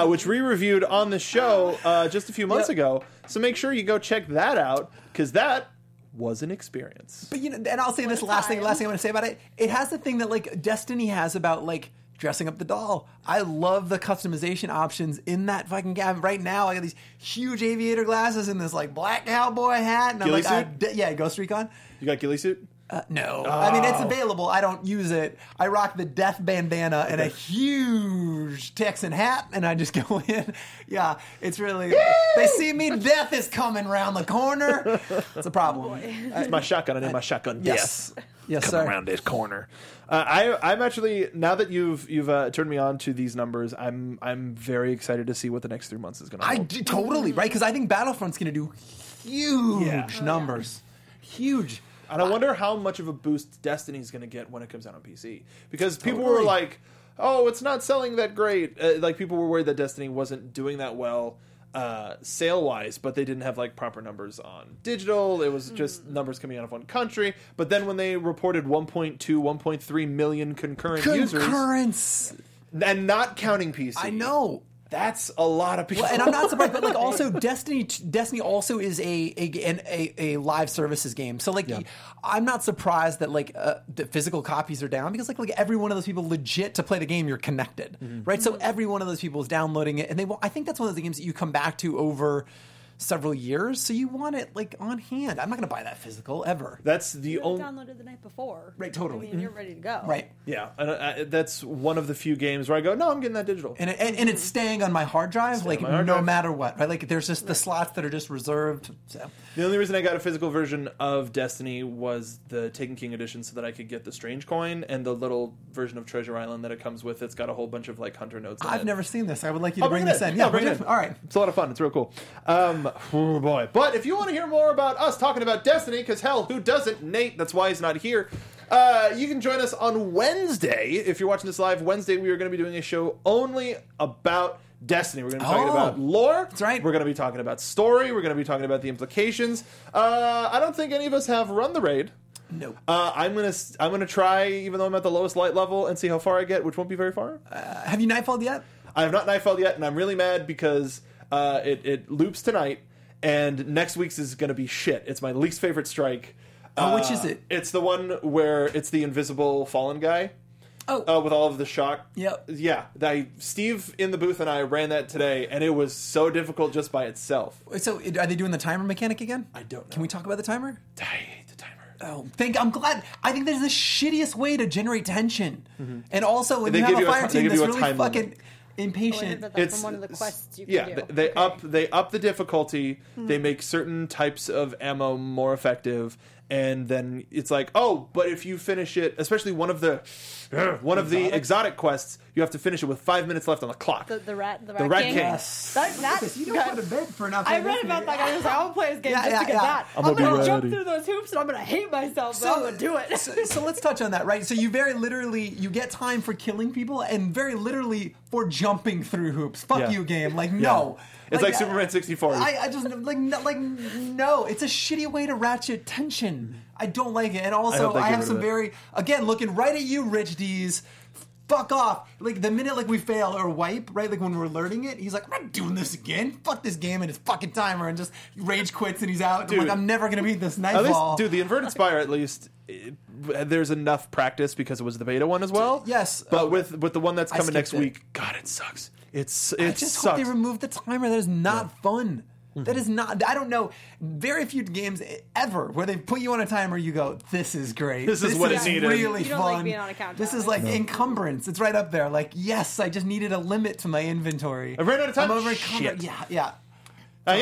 which we reviewed on the show just a few months ago. So make sure you go check that out, because that was an experience. But you know, and I'll say this last thing I want to say about it. It has the thing that like Destiny has about like dressing up the doll. I love the customization options in that fucking game. Right now, I got these huge aviator glasses and this like black cowboy hat. And I'm like, Ghost Recon. You got ghillie suit? No. I mean, it's available. I don't use it. I rock the death bandana and a huge Texan hat, and I just go in. Yeah, it's really... Yay! They see me, death is coming round the corner. It's a problem. Oh, it's my shotgun. I need my shotgun. Yes, sir. Come around this corner. I'm actually, now that you've turned me on to these numbers, I'm very excited to see what the next 3 months is going to hold. Totally, right? Because I think Battlefront's going to do huge numbers. Yeah. Huge. And I wonder how much of a boost Destiny's going to get when it comes out on PC. Because people were like, oh, it's not selling that great. Like, people were worried that Destiny wasn't doing that well sale-wise, but they didn't have, like, proper numbers on digital. It was just numbers coming out of one country. But then when they reported 1.2, 1.3 million concurrent users. And not counting PC. I know. That's a lot of people. Well, and I'm not surprised, but like also Destiny also is a live services game. So like I'm not surprised that like the physical copies are down, because like every one of those people legit to play the game, you're connected. Mm-hmm. Right? So every one of those people is downloading it, and I think that's one of the games that you come back to over several years, so you want it like on hand. I'm not going to buy that physical ever. That's the only downloaded the night before, right? Totally, I mean, you're ready to go, right? Yeah, and that's one of the few games where I go, no, I'm getting that digital, and it's staying on my hard drive, matter what, right? Like there's just the slots that are just reserved. So the only reason I got a physical version of Destiny was the Taken King edition, so that I could get the strange coin and the little version of Treasure Island that it comes with. It's got a whole bunch of like hunter notes. I've never seen this. I would like you to bring this in. Yeah, bring it in. All right, it's a lot of fun. It's real cool. Oh boy. But if you want to hear more about us talking about Destiny, because hell, who doesn't? Nate, that's why he's not here. You can join us on Wednesday. If you're watching this live, Wednesday we are going to be doing a show only about Destiny. We're going to be talking about lore. That's right. We're going to be talking about story. We're going to be talking about the implications. I don't think any of us have run the raid. No. I'm gonna try, even though I'm at the lowest light level, and see how far I get, which won't be very far. Have you Nightfalled yet? I have not Nightfalled yet, and I'm really mad because... It loops tonight, and next week's is going to be shit. It's my least favorite strike. Which is it? It's the one where it's the invisible fallen guy. With all of the shock. Yep. Yeah. Steve in the booth and I ran that today, and it was so difficult just by itself. So are they doing the timer mechanic again? I don't know. Can we talk about the timer? I hate the timer. I'm glad. I think that is the shittiest way when you have a tension. Mm-hmm. And also when you have a fire team that's really fucking... Limit. Impatient. It's from one of the quests you can do. They up the difficulty. Mm-hmm. They make certain types of ammo more effective, and then it's like, oh, but if you finish it, especially one of the exotic quests, you have to finish it with 5 minutes left on the clock. The Rat King. Yes. That you don't go to bed for nothing. I read about that guy. I was like, I won't play this game to get that. I'm going to jump through those hoops and I'm going to hate myself. So I'm going to do it. So let's touch on that, right? So you very literally you get time for killing people and very literally for jumping through hoops. Fuck you, game. Like no. It's like Superman 64. I just no. It's a shitty way to ratchet tension. I don't like it. And also, I have some very looking right at you, Rich D's. Fuck off! Like the minute we fail or wipe, right? Like when we're alerting it, he's like, "I'm not doing this again. Fuck this game and its fucking timer," and just rage quits and he's out. Dude, I'm never gonna beat this Nightfall. Dude, the Inverted Spire at least. There's enough practice because it was the beta one as well. Yes, but with the one that's coming next week, God, it sucks. I just hope they remove the timer. That is not fun. Mm-hmm. That is not... I don't know. Very few games ever where they put you on a timer, you go, this is great. This is what it needed. Really you don't fun. Like being on a countdown. This is encumbrance. It's right up there. Like, yes, I just needed a limit to my inventory. I ran out of time. I'm over shit. Yeah. I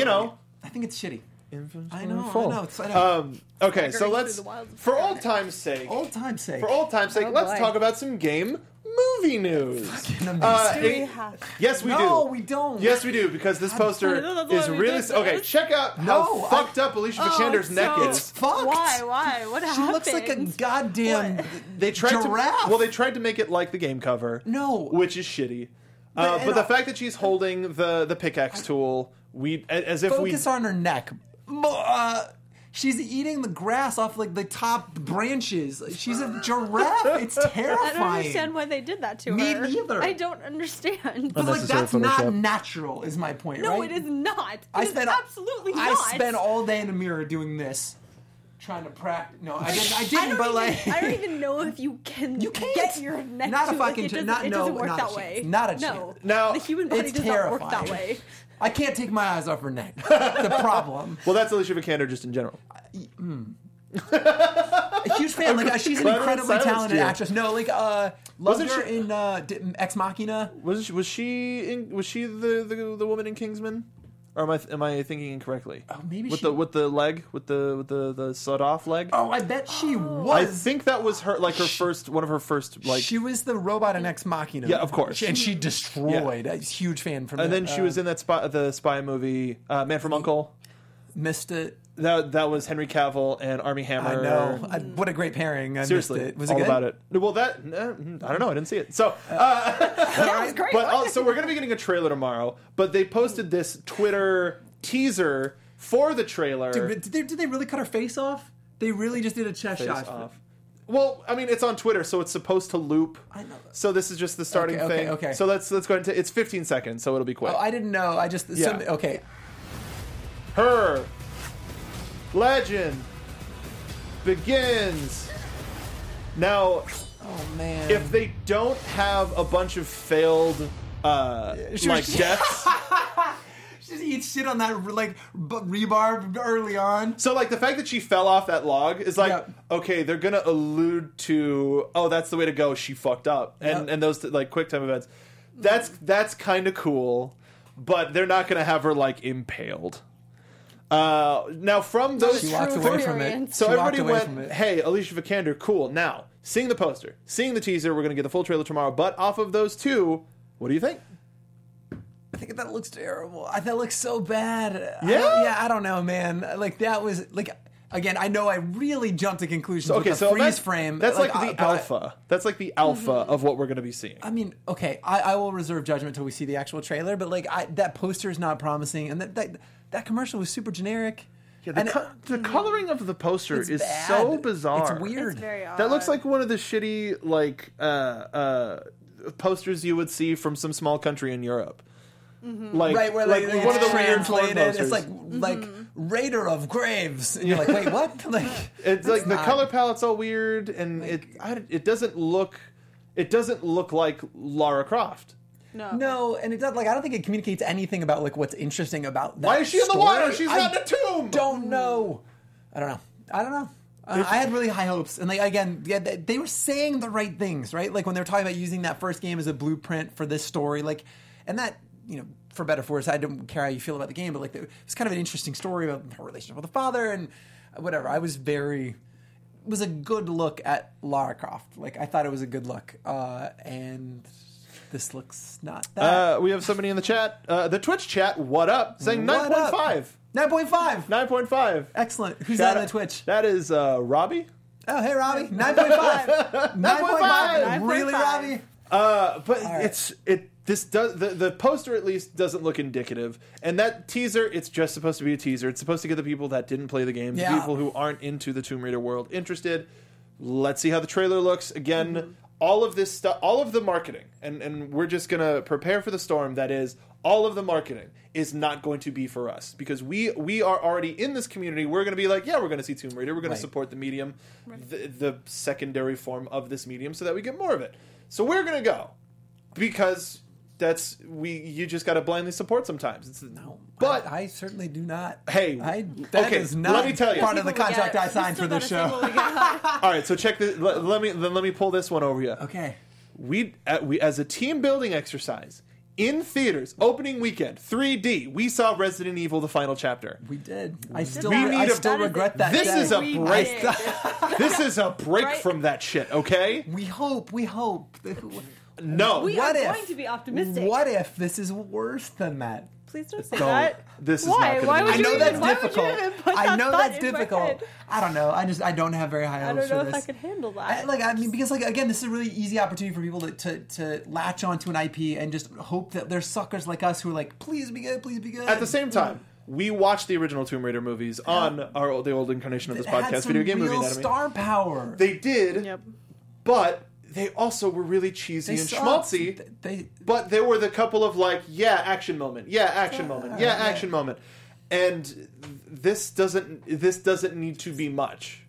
think it's shitty. I know. Okay, so let's... For old time's sake... let's talk about some game... Movie news. Fucking amazing. Yes, we do, because this poster is really... Okay, check out how fucked up Alicia Vikander's neck is. It's fucked. Why? What happened? She looks like a goddamn giraffe. Well, they tried to make it like the game cover. No. Which is shitty. But the fact that she's holding the pickaxe tool, as if we... Focus on her neck. She's eating the grass off like the top branches. She's a giraffe. It's terrifying. I don't understand why they did that to her. Me neither. I don't understand. But like that's not natural, is my point, right? No, it is not. I spent all day in a mirror doing this. Trying to practice. No, I didn't. But like, I don't even know if you can. You can't get your neck. Not to, a fucking. Like, it doesn't work that way. Not a chance. No, the human body does terrifying. Not work that way. I can't take my eyes off her neck. The problem. Well, that's Alicia Vikander just in general. A huge fan. Like she's an incredibly talented actress. No, like wasn't her in Ex Machina? Was she the woman in Kingsman? Or am I thinking incorrectly? Oh, maybe with the sawed off leg. Oh, I bet she was. I think that was her, like one of her first. She was the robot in Ex Machina. Yeah, of course. And she destroyed. Yeah. A huge fan from. And then she was in that spy movie, Man from U.N.C.L.E. Missed it. That was Henry Cavill and Armie Hammer. I know. What a great pairing. Seriously, was it all good? About it? Well, I don't know. I didn't see it. So that was great. But also, we're going to be getting a trailer tomorrow. But they posted this Twitter teaser for the trailer. Dude, did they really cut her face off? They really just did a chest shot. Well, I mean, it's on Twitter, so it's supposed to loop. I know that. So this is just the starting thing. Okay. So let's go into. It's 15 seconds, so it'll be quick. Oh, I didn't know. I just okay. Her. Legend begins. Now, if they don't have a bunch of failed deaths, she eats shit on that rebar early on. So like the fact that she fell off that log is like okay, they're gonna allude to that's the way to go. She fucked up, and those like quick time events. That's kind of cool, but they're not gonna have her like impaled. Now from those she walked away from it. So everybody went, hey, Alicia Vikander, cool. Now, seeing the poster, seeing the teaser, we're going to get the full trailer tomorrow. But off of those two, what do you think? I think that looks terrible. That looks so bad. I don't know, man. Like that was like again, I know I really jumped to conclusions with the freeze frame. That's like the alpha. That's like the alpha of what we're going to be seeing. I mean, okay, I will reserve judgment until we see the actual trailer. But like that poster is not promising, and that commercial was super generic. Yeah, the coloring of the poster is bad. So bizarre. It's weird. It's very odd. That looks like one of the shitty posters you would see from some small country in Europe. Mm-hmm. Right, where like one of the translated. It's like Raider of Graves, and you're like, wait, what? Like it's like the color palette's all weird, and like, it doesn't look like Lara Croft. No, and it does. Like I don't think it communicates anything about like what's interesting about that. Why is she in the water? She's not in a tomb. Don't know. I don't know. I had really high hopes, and like again, they were saying the right things, right? Like when they were talking about using that first game as a blueprint for this story, like, and that for better or for worse, I don't care how you feel about the game, but like it was kind of an interesting story about her relationship with the father and whatever. It was a good look at Lara Croft. Like I thought it was a good look, and. This looks not that. We have somebody in the chat, the Twitch chat, what up? Saying 9.5. 9.5. 9.5. Excellent. Who's that on the Twitch? That is Robbie. Oh, hey, Robbie. 9.5. 9.5. Really, Robbie? But right. The poster at least doesn't look indicative, and that teaser, it's just supposed to be a teaser. It's supposed to get the people that didn't play the game, the people who aren't into the Tomb Raider world interested. Let's see how the trailer looks. Again, all of this stuff, all of the marketing, and we're just going to prepare for the storm, that is, all of the marketing is not going to be for us. Because we are already in this community. We're going to be like, we're going to see Tomb Raider. We're going to support the medium, the secondary form of this medium, so that we get more of it. So we're going to go. Because you just got to blindly support sometimes. But I certainly do not. Hey, is not part of the contract I signed for this show. All right, so check this. Let me pull this one over you. Okay, we as a team building exercise in theaters opening weekend 3D. We saw Resident Evil: The Final Chapter. We did. I still regret that. This is a break from that shit. Okay. We hope. No. We are going to be optimistic. What if this is worse than that? Please don't say that. Why would you even put that thought in my head? I don't know. I don't have very high hopes for this. I don't know if I could handle that. Because this is a really easy opportunity for people to latch onto an IP and just hope that there's suckers like us who are like, please be good, please be good. At the same time, we watched the original Tomb Raider movies on the old incarnation of this podcast, Video Game Movie Anatomy. Star power. They did, but they also were really cheesy and schmaltzy. But there were the couple of like, action moment. And this doesn't need to be much.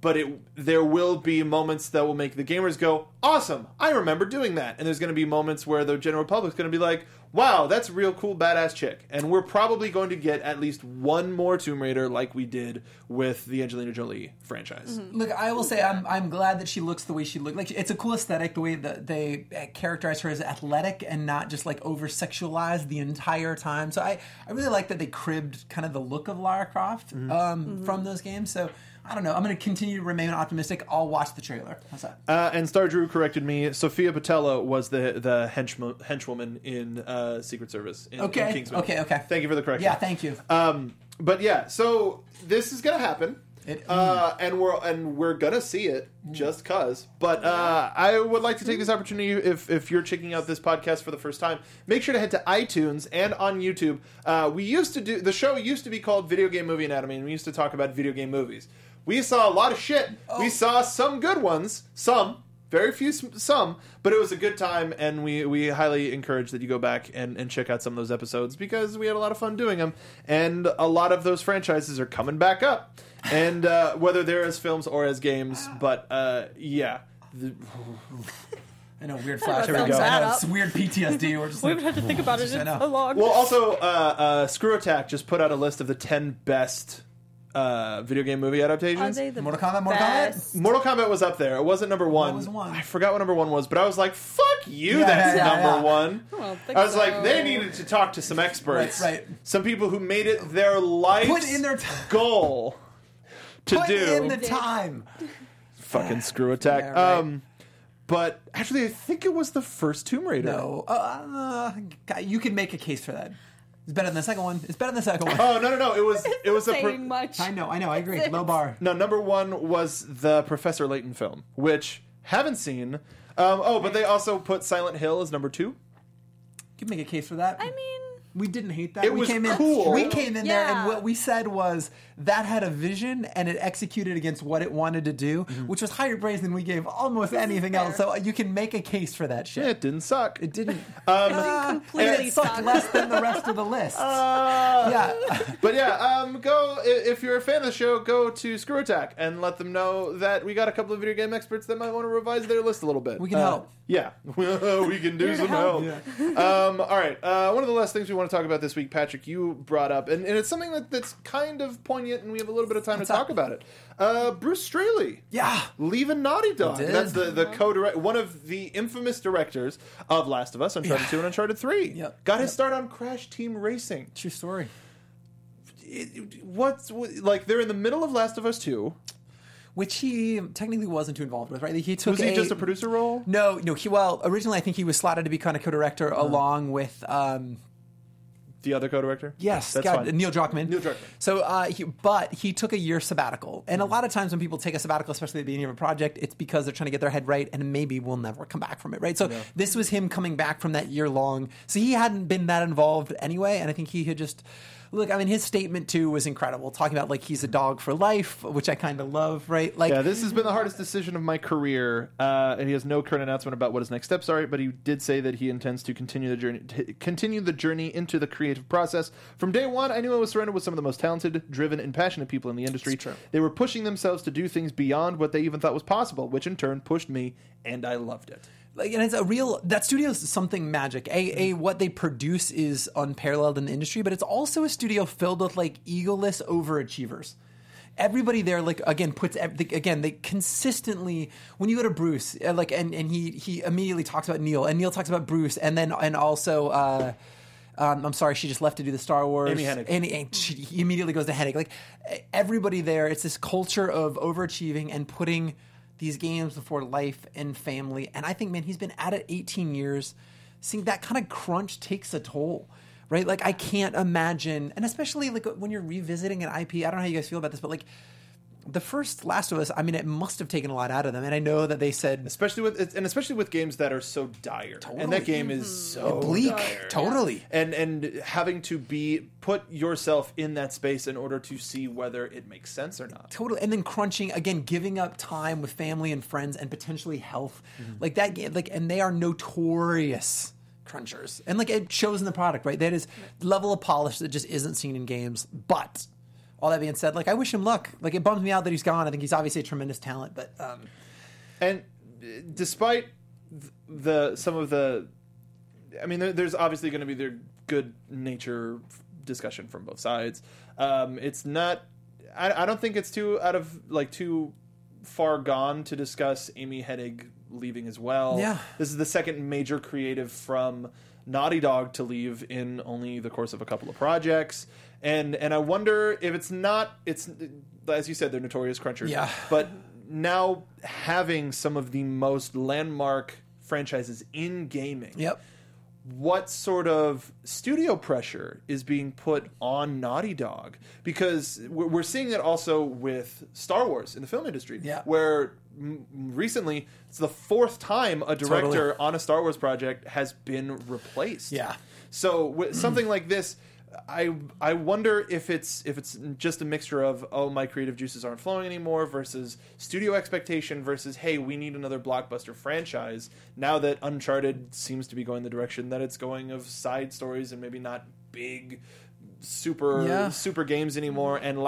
But there will be moments that will make the gamers go, awesome, I remember doing that. And there's going to be moments where the general public's going to be like, wow, that's a real cool badass chick. And we're probably going to get at least one more Tomb Raider like we did with the Angelina Jolie franchise. Mm-hmm. Look, I will say I'm glad that she looks the way she looks. Like, it's a cool aesthetic, the way that they characterize her as athletic and not just like over-sexualized the entire time. So I really like that they cribbed kind of the look of Lara Croft from those games. So I don't know. I'm going to continue to remain optimistic. I'll watch the trailer. How's that? And Star Drew corrected me. Sophia Patella was the henchwoman in Secret Service in Kingsman. Okay. Thank you for the correction. Yeah, thank you. But yeah, so this is going to happen. And we're gonna see it just cause. But I would like to take this opportunity, if you're checking out this podcast for the first time, make sure to head to iTunes and on YouTube. The show used to be called Video Game Movie Anatomy, and we used to talk about video game movies. We saw a lot of shit. Oh. We saw some good ones, some. Very few, some, but it was a good time, and we highly encourage that you go back and check out some of those episodes, because we had a lot of fun doing them, and a lot of those franchises are coming back up, and whether they're as films or as games, but yeah. I know, weird flash. Here we go. It's weird PTSD. We're just we would have to think about it in a log. Well, also, Screw Attack just put out a list of the 10 best video game movie adaptations. Mortal Kombat? Mortal Kombat was up there. It wasn't number one. What was one? I forgot what number one was, but I was like, fuck you, that's number one. I was like, they needed to talk to some experts. Right. Some people who made it their life's goal to do. Put in the time. Fucking Screw Attack. Yeah, right. But actually, I think it was the first Tomb Raider. No. You could make a case for that. It's better than the second one. Oh, no. It was saying much. I know. I agree. Low bar. No, number one was the Professor Layton film, which haven't seen. But they also put Silent Hill as number two. You can make a case for that. I mean, we didn't hate that. We came in there, and what we said was that had a vision and it executed against what it wanted to do, which was higher praise than we gave almost anything else. So you can make a case for that shit. Yeah, it didn't suck. It didn't. It sucked less than the rest of the list. But yeah, go if you're a fan of the show, go to Screw Attack and let them know that we got a couple of video game experts that might want to revise their list a little bit. We can help. Yeah, we can do some help. Yeah. All right, one of the last things we want to talk about this week, Patrick, you brought up, and it's something that's kind of poignant, and we have a little bit of time to talk about it. Bruce Straley. Yeah. Leaving Naughty Dog. That's the co-director, one of the infamous directors of Last of Us, Uncharted 2 and Uncharted 3. Yep. Got his start on Crash Team Racing. True story. They're in the middle of Last of Us 2. Which he technically wasn't too involved with, right? Like was he just a producer role? No. Originally I think he was slotted to be kind of co-director along with the other co-director? Yes. Neil Druckmann. So, he took a year sabbatical. And a lot of times when people take a sabbatical, especially at the beginning of a project, it's because they're trying to get their head right and maybe we'll never come back from it, right? So this was him coming back from that year long. So he hadn't been that involved anyway, and I think he had just... Look, I mean, his statement, too, was incredible. Talking about, like, he's a dog for life, which I kind of love, right? Like, yeah, this has been the hardest decision of my career, and he has no current announcement about what his next steps are, but he did say that he intends to continue the journey into the creative process. From day one, I knew I was surrounded with some of the most talented, driven, and passionate people in the industry. They were pushing themselves to do things beyond what they even thought was possible, which in turn pushed me, and I loved it. Like, and it's that studio is something magic. What they produce is unparalleled in the industry, but it's also a studio filled with like egoless overachievers. Everybody there, like, again, they consistently, when you go to Bruce, like, and he immediately talks about Neil, and Neil talks about Bruce, I'm sorry, she just left to do the Star Wars. Amy Hennig. And she immediately goes to Hennig. Like, everybody there, it's this culture of overachieving and putting these games before life and family. And I think, man, he's been at it 18 years. Seeing that kind of crunch takes a toll, right? Like, I can't imagine, and especially like when you're revisiting an IP, I don't know how you guys feel about this, but like the first Last of Us, I mean, it must have taken a lot out of them, and I know that they said, especially with games that are so dire, totally. And that game is so bleak, dire. Totally. And having to be put yourself in that space in order to see whether it makes sense or not, totally. And then crunching again, giving up time with family and friends and potentially health, mm-hmm. like that game, like, and they are notorious crunchers, and like it shows in the product, right? That is level of polish that just isn't seen in games, but. All that being said, like, I wish him luck. Like, it bums me out that he's gone. I think he's obviously a tremendous talent, but... And despite some of the... I mean, there's obviously going to be their good nature discussion from both sides. It's not... I don't think it's too far gone to discuss Amy Hennig leaving as well. Yeah. This is the second major creative from Naughty Dog to leave in only the course of a couple of projects. And I wonder if it's as you said, they're notorious crunchers. Yeah. But now having some of the most landmark franchises in gaming, yep. what sort of studio pressure is being put on Naughty Dog? Because we're seeing that also with Star Wars in the film industry, yeah. where recently it's the fourth time a director totally. On a Star Wars project has been replaced. Yeah. So with something like this... I wonder if it's just a mixture of, oh, my creative juices aren't flowing anymore, versus studio expectation, versus, hey, we need another blockbuster franchise now that Uncharted seems to be going the direction that it's going of side stories and maybe not big super games anymore. And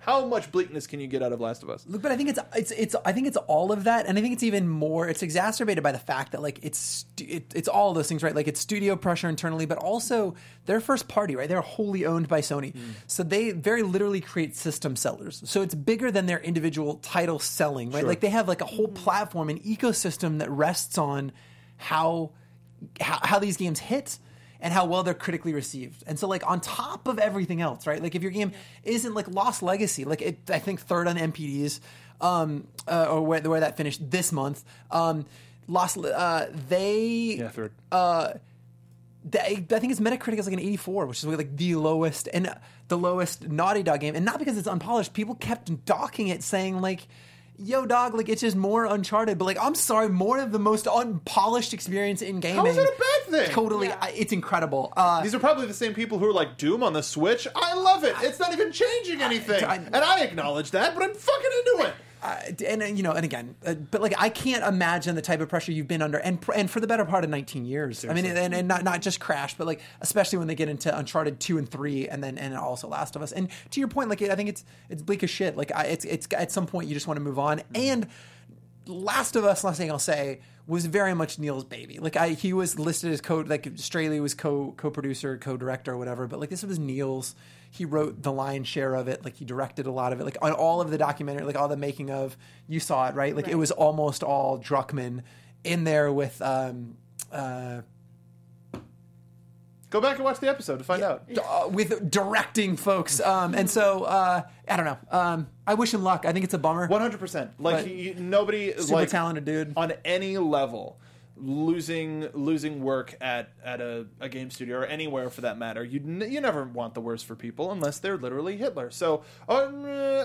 how much bleakness can you get out of Last of Us? Look, but I think it's all of that, and I think it's even more. It's exacerbated by the fact that like it's all of those things, right? Like it's studio pressure internally, but also they're first party, right? They're wholly owned by Sony, so they very literally create system sellers. So it's bigger than their individual title selling, right? Sure. Like they have like a whole platform, an ecosystem that rests on how these games hit. And how well they're critically received. And so, like, on top of everything else, right? Like, if your game isn't, like, Lost Legacy, like, it, I think third on MPDs, or where that finished this month, third. I think its Metacritic is like an 84, which is like the lowest Naughty Dog game. And not because it's unpolished. People kept docking it, saying, like, yo, dog, like, it's just more Uncharted. But, like, I'm sorry, more of the most unpolished experience in gaming. How is that a bad thing? Totally. Yeah. It's incredible. These are probably the same people who are like, Doom on the Switch? I love it. It's not even changing anything. And I acknowledge that, but I'm fucking into it. But, like, I can't imagine the type of pressure you've been under. And for the better part of 19 years. Seriously. I mean, and not just Crash, but, like, especially when they get into Uncharted 2 and 3 and then also Last of Us. And to your point, like, I think it's bleak as shit. Like, it's at some point you just want to move on. Mm-hmm. And Last of Us, last thing I'll say, was very much Neil's baby. Like, he was listed as Straley was co-producer, co-director or whatever. But, like, this was Neil's. He wrote the lion's share of it. Like, he directed a lot of it. Like, on all of the documentary, like, all the making of, you saw it, right? Like, right. It was almost all Druckmann in there with... Go back and watch the episode to find out. With directing folks. And so, I don't know. I wish him luck. I think it's a bummer. 100%. Like, nobody... Super like, talented dude. On any level... Losing work at a game studio or anywhere for that matter, you never want the worst for people unless they're literally Hitler. So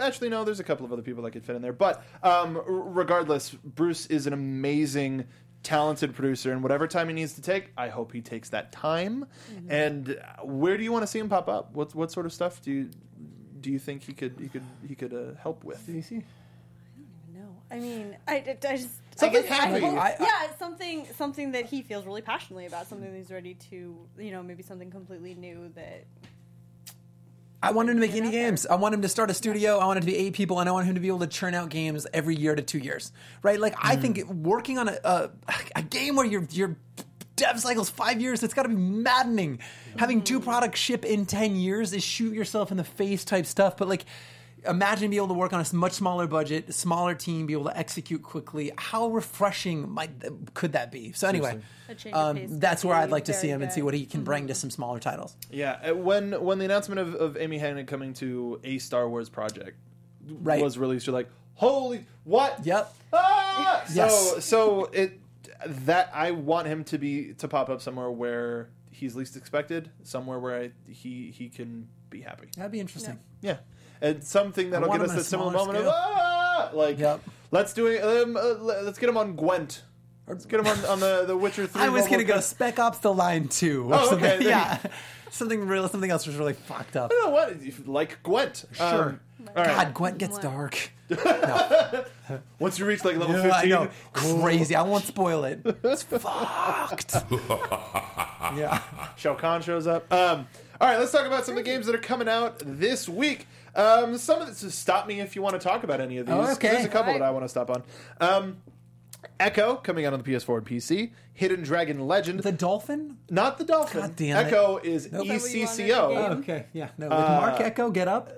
actually no, there's a couple of other people that could fit in there. But regardless, Bruce is an amazing, talented producer, and whatever time he needs to take, I hope he takes that time. Mm-hmm. And where do you want to see him pop up? What sort of stuff do you think he could help with? Do you see? I mean, I just... Something happy. Something that he feels really passionately about, something that he's ready to, you know, maybe something completely new that... I want him to make indie games. I want him to start a studio. I want it to be 8 people, and I want him to be able to churn out games every year to 2 years, right? Like, I think working on a game where your dev cycle's 5 years, it's got to be maddening. Mm. Having 2 products ship in 10 years is shoot-yourself-in-the-face type stuff, but, like... Imagine being able to work on a much smaller budget, smaller team, be able to execute quickly. How refreshing could that be? So anyway, that's where I'd like to see him and see what he can bring to some smaller titles. Yeah, when the announcement of Amy Hennig coming to a Star Wars project was released, you're like, holy, what? Yep. Ah! Yes. So I want him to pop up somewhere where he's least expected, somewhere where he can be happy. That'd be interesting. Yeah. and something that'll get us a similar moment of ah! Like, yep. Let's do it. Let's get him on Gwent. Let's get him on the Witcher 3. I was going to go Spec Ops: The Line 2. Oh, something. Okay. Yeah. Something real. Something else was really fucked up. I don't know what. Like Gwent. Sure. All God, right. Gwent gets dark. No. Once you reach like level 15. I know. Crazy. I won't spoil it. It's fucked. Yeah. Shao Kahn shows up. All right, let's talk about some of the games that are coming out this week. Some of this is, stop me if you want to talk about any of these. Oh, okay. There's a couple that I want to stop on. Echo, coming out on the PS4 and PC. Hidden Dragon Legend. The Dolphin? Not the Dolphin. God damn it. Echo is ECCO. Oh, okay, yeah. No, Mark Echo, get up.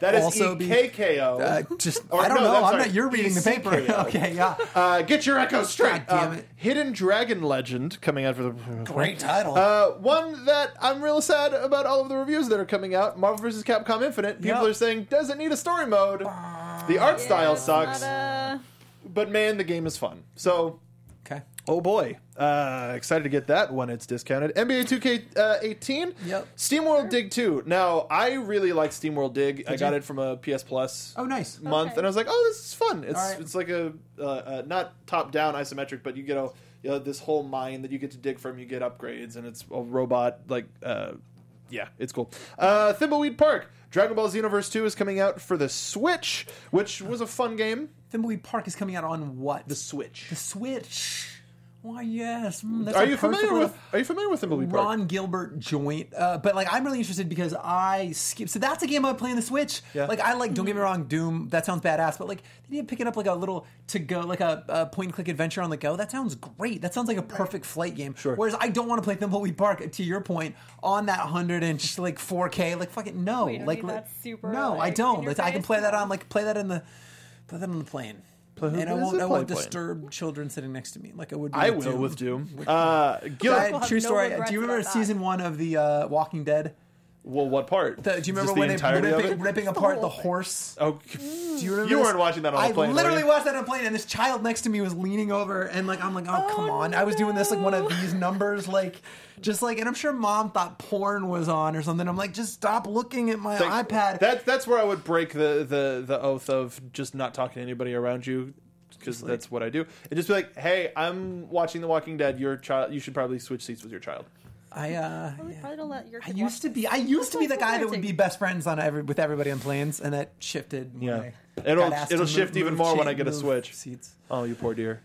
That is EKKO. I don't know. You're reading the paper. Okay, yeah. Get your Echo straight. God damn it. Hidden Dragon Legend, coming out for the... Great title. One that I'm real sad about all of the reviews that are coming out. Marvel vs. Capcom Infinite. People are saying, doesn't need a story mode. The art style sucks. But man, the game is fun. So, okay. Oh boy, excited to get that when it's discounted. NBA 2K18, SteamWorld Dig 2. Now, I really like SteamWorld Dig. Did I got it from a PS Plus. Oh, nice. Month, and I was like, oh, this is fun. It's it's like a not top down isometric, but you get a this whole mine that you get to dig from. You get upgrades, and it's a robot like. Yeah, it's cool. Thimbleweed Park. Dragon Ball Xenoverse 2 is coming out for the Switch, which was a fun game. Thimbleweed Park is coming out on what? The Switch. The Switch. Why, yes. Are you familiar with Thimbleweed Park? Ron Gilbert joint. But, like, I'm really interested because I skip. So that's a game I play on the Switch. Yeah. Like, I like, don't get me wrong, Doom. That sounds badass. But, like, they need to pick it up like a little to-go, like a point-and-click adventure on the go. That sounds great. That sounds like a perfect flight game. Sure. Whereas I don't want to play Thimbleweed Park, to your point, on that 100-inch, like, 4K. Like, fuck it, no. Wait, like, that's super. No, I don't. I can play that on, like, play that on the plane. And I won't disturb children sitting next to me like I would. I will with Doom. True story. Do you remember season 1 of the Walking Dead? Well, what part? Do you remember when they were ripping apart the horse? Oh, do you remember? You weren't watching that on a plane. I literally watched that on a plane, and this child next to me was leaning over, and like I'm like, oh come on! No. I was doing this like one of these numbers, like just like, and I'm sure mom thought porn was on or something. I'm like, just stop looking at my iPad. That's where I would break the oath of just not talking to anybody around you. Because that's what I do. And just be like, hey, I'm watching The Walking Dead. Your child, you should probably switch seats with your child. I used to be the guy that would be best friends with everybody on planes, and that shifted. Yeah, it'll shift even more when I get a Switch. Seats. Oh, you poor dear.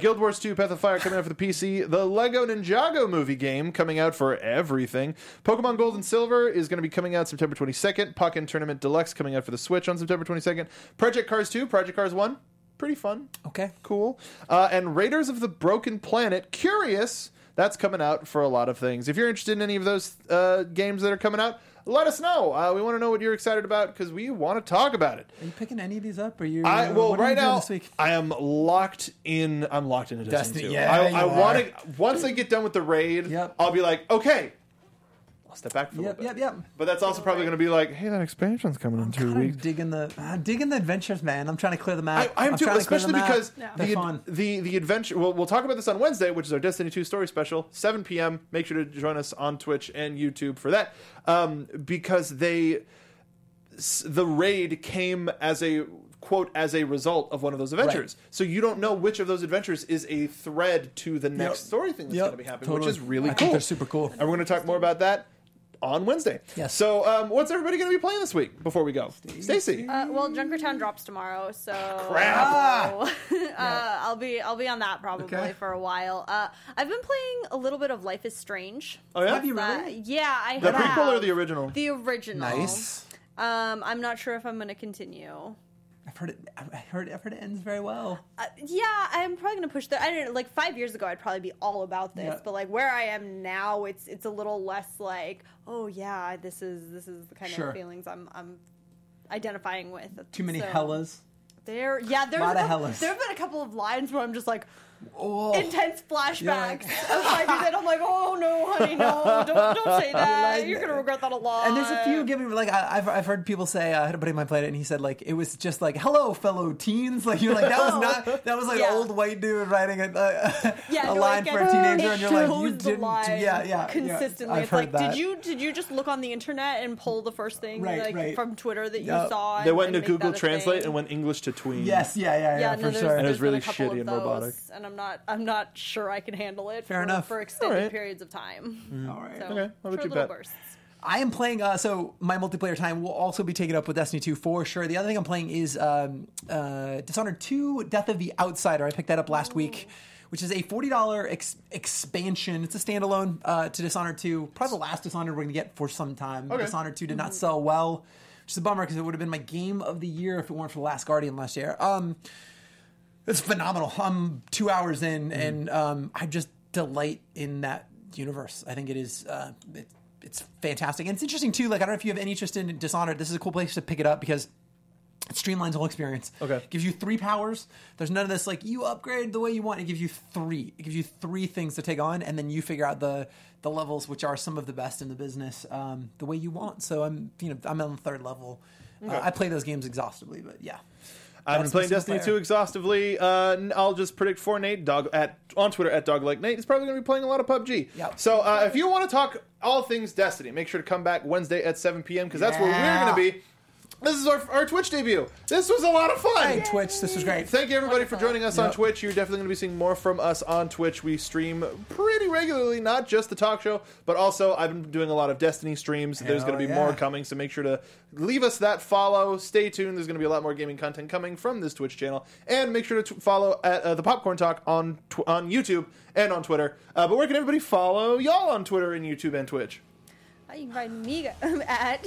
Guild Wars 2 Path of Fire coming out for the PC. The Lego Ninjago movie game coming out for everything. Pokemon Gold and Silver is going to be coming out September 22nd. Pokken Tournament Deluxe coming out for the Switch on September 22nd. Project Cars 2, Project Cars 1, pretty fun. Okay, cool. And Raiders of the Broken Planet, Curious. That's coming out for a lot of things. If you're interested in any of those games that are coming out, let us know. We want to know what you're excited about because we want to talk about it. Are you picking any of these up? Or are you? I am locked in. I'm locked into Destiny 2. Yeah, I want to. Once I get done with the raid, I'll be like, okay, I'll step back for a little bit. But that's also probably going to be like, hey, that expansion's coming in 2 weeks. I'm digging the adventures, man. I'm trying to clear them out. I'm too, especially because the adventure. Well, we'll talk about this on Wednesday, which is our Destiny 2 story special, 7 p.m. Make sure to join us on Twitch and YouTube for that, because the raid came as a quote as a result of one of those adventures. Right. So you don't know which of those adventures is a thread to the next story thing that's going to be happening, which is really cool. I think they're super cool, and we're going to talk more about that on Wednesday. Yes. So, what's everybody going to be playing this week before we go? Stacey? Well, Junkertown drops tomorrow, so... Crap! I'll be on that probably for a while. I've been playing a little bit of Life is Strange. Oh, yeah? Have you really? Yeah, I have. The prequel or the original? The original. Nice. I'm not sure if I'm going to continue. I've heard it ends very well. I'm probably gonna push through. I don't know, like 5 years ago, I'd probably be all about this, but like where I am now, it's a little less like, oh yeah, this is the kind of feelings I'm identifying with. Too many hellas. There's a lot of hellas. There have been a couple of lines where I'm just like, intense flashbacks of 5 years. I'm like, oh no, honey, no, don't say that. You're gonna regret that a lot. And there's a few given, like I've heard people say, I had a buddy of mine played it, and he said like it was just like, hello, fellow teens. Like you're like that was like an old white dude writing a line for a teenager, and you're like, you didn't, consistently. I've heard that. Did you just look on the internet and pull the first thing from Twitter that you saw? They went into Google Translate and went English to tween. Yes, for sure. And it was really shitty and robotic. And I'm not sure I can handle it for extended periods of time. Mm. All right. So, okay. What would you bet? Bursts. I am playing, so my multiplayer time will also be taken up with Destiny 2 for sure. The other thing I'm playing is Dishonored 2, Death of the Outsider. I picked that up last week, which is a $40 expansion. It's a standalone to Dishonored 2. Probably the last Dishonored we're going to get for some time. Okay. Dishonored 2 did not sell well, which is a bummer because it would have been my game of the year if it weren't for The Last Guardian last year. It's phenomenal. I'm 2 hours in, and I just delight in that universe. I think it is it's fantastic. And it's interesting, too. Like, I don't know if you have any interest in Dishonored. This is a cool place to pick it up because it streamlines the whole experience. Okay. It gives you 3 powers. There's none of this, like, you upgrade the way you want. It gives you 3. It gives you 3 things to take on, and then you figure out the levels, which are some of the best in the business, the way you want. So I'm on the 3rd level. Okay. I play those games exhaustively, but yeah. I've been playing Destiny 2 exhaustively. I'll just predict for Nate on Twitter at DogLikeNate. He's probably going to be playing a lot of PUBG. Yep. So if you want to talk all things Destiny, make sure to come back Wednesday at 7 p.m. because that's where we're going to be. This is our Twitch debut. This was a lot of fun. Hey, Twitch. This was great. Thank you, everybody, for joining us on Twitch. You're definitely going to be seeing more from us on Twitch. We stream pretty regularly, not just the talk show, but also I've been doing a lot of Destiny streams. There's going to be more coming, so make sure to leave us that follow. Stay tuned. There's going to be a lot more gaming content coming from this Twitch channel. And make sure to follow at the Popcorn Talk on YouTube and on Twitter. But where can everybody follow y'all on Twitter and YouTube and Twitch? You can find me at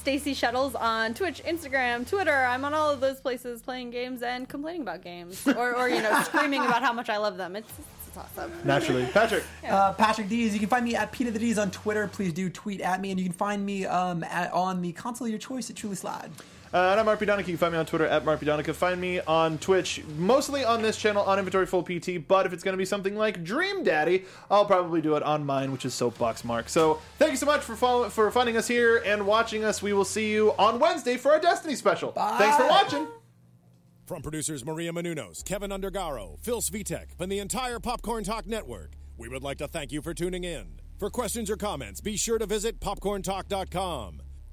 Stacey Shuttles on Twitch, Instagram, Twitter. I'm on all of those places playing games and complaining about games. Or screaming about how much I love them. It's awesome. Naturally. Patrick. Patrick D's. You can find me at Peter the D's on Twitter. Please do tweet at me. And you can find me on the console of your choice at Truly Slide. And I'm Mark P. Donica. You can find me on Twitter at Mark P. Donica. Find me on Twitch, mostly on this channel, on Inventory Full PT. But if it's going to be something like Dream Daddy, I'll probably do it on mine, which is Soapbox Mark. So thank you so much for finding us here and watching us. We will see you on Wednesday for our Destiny special. Bye. Thanks for watching. From producers Maria Menounos, Kevin Undergaro, Phil Svitek, and the entire Popcorn Talk Network, we would like to thank you for tuning in. For questions or comments, be sure to visit popcorntalk.com.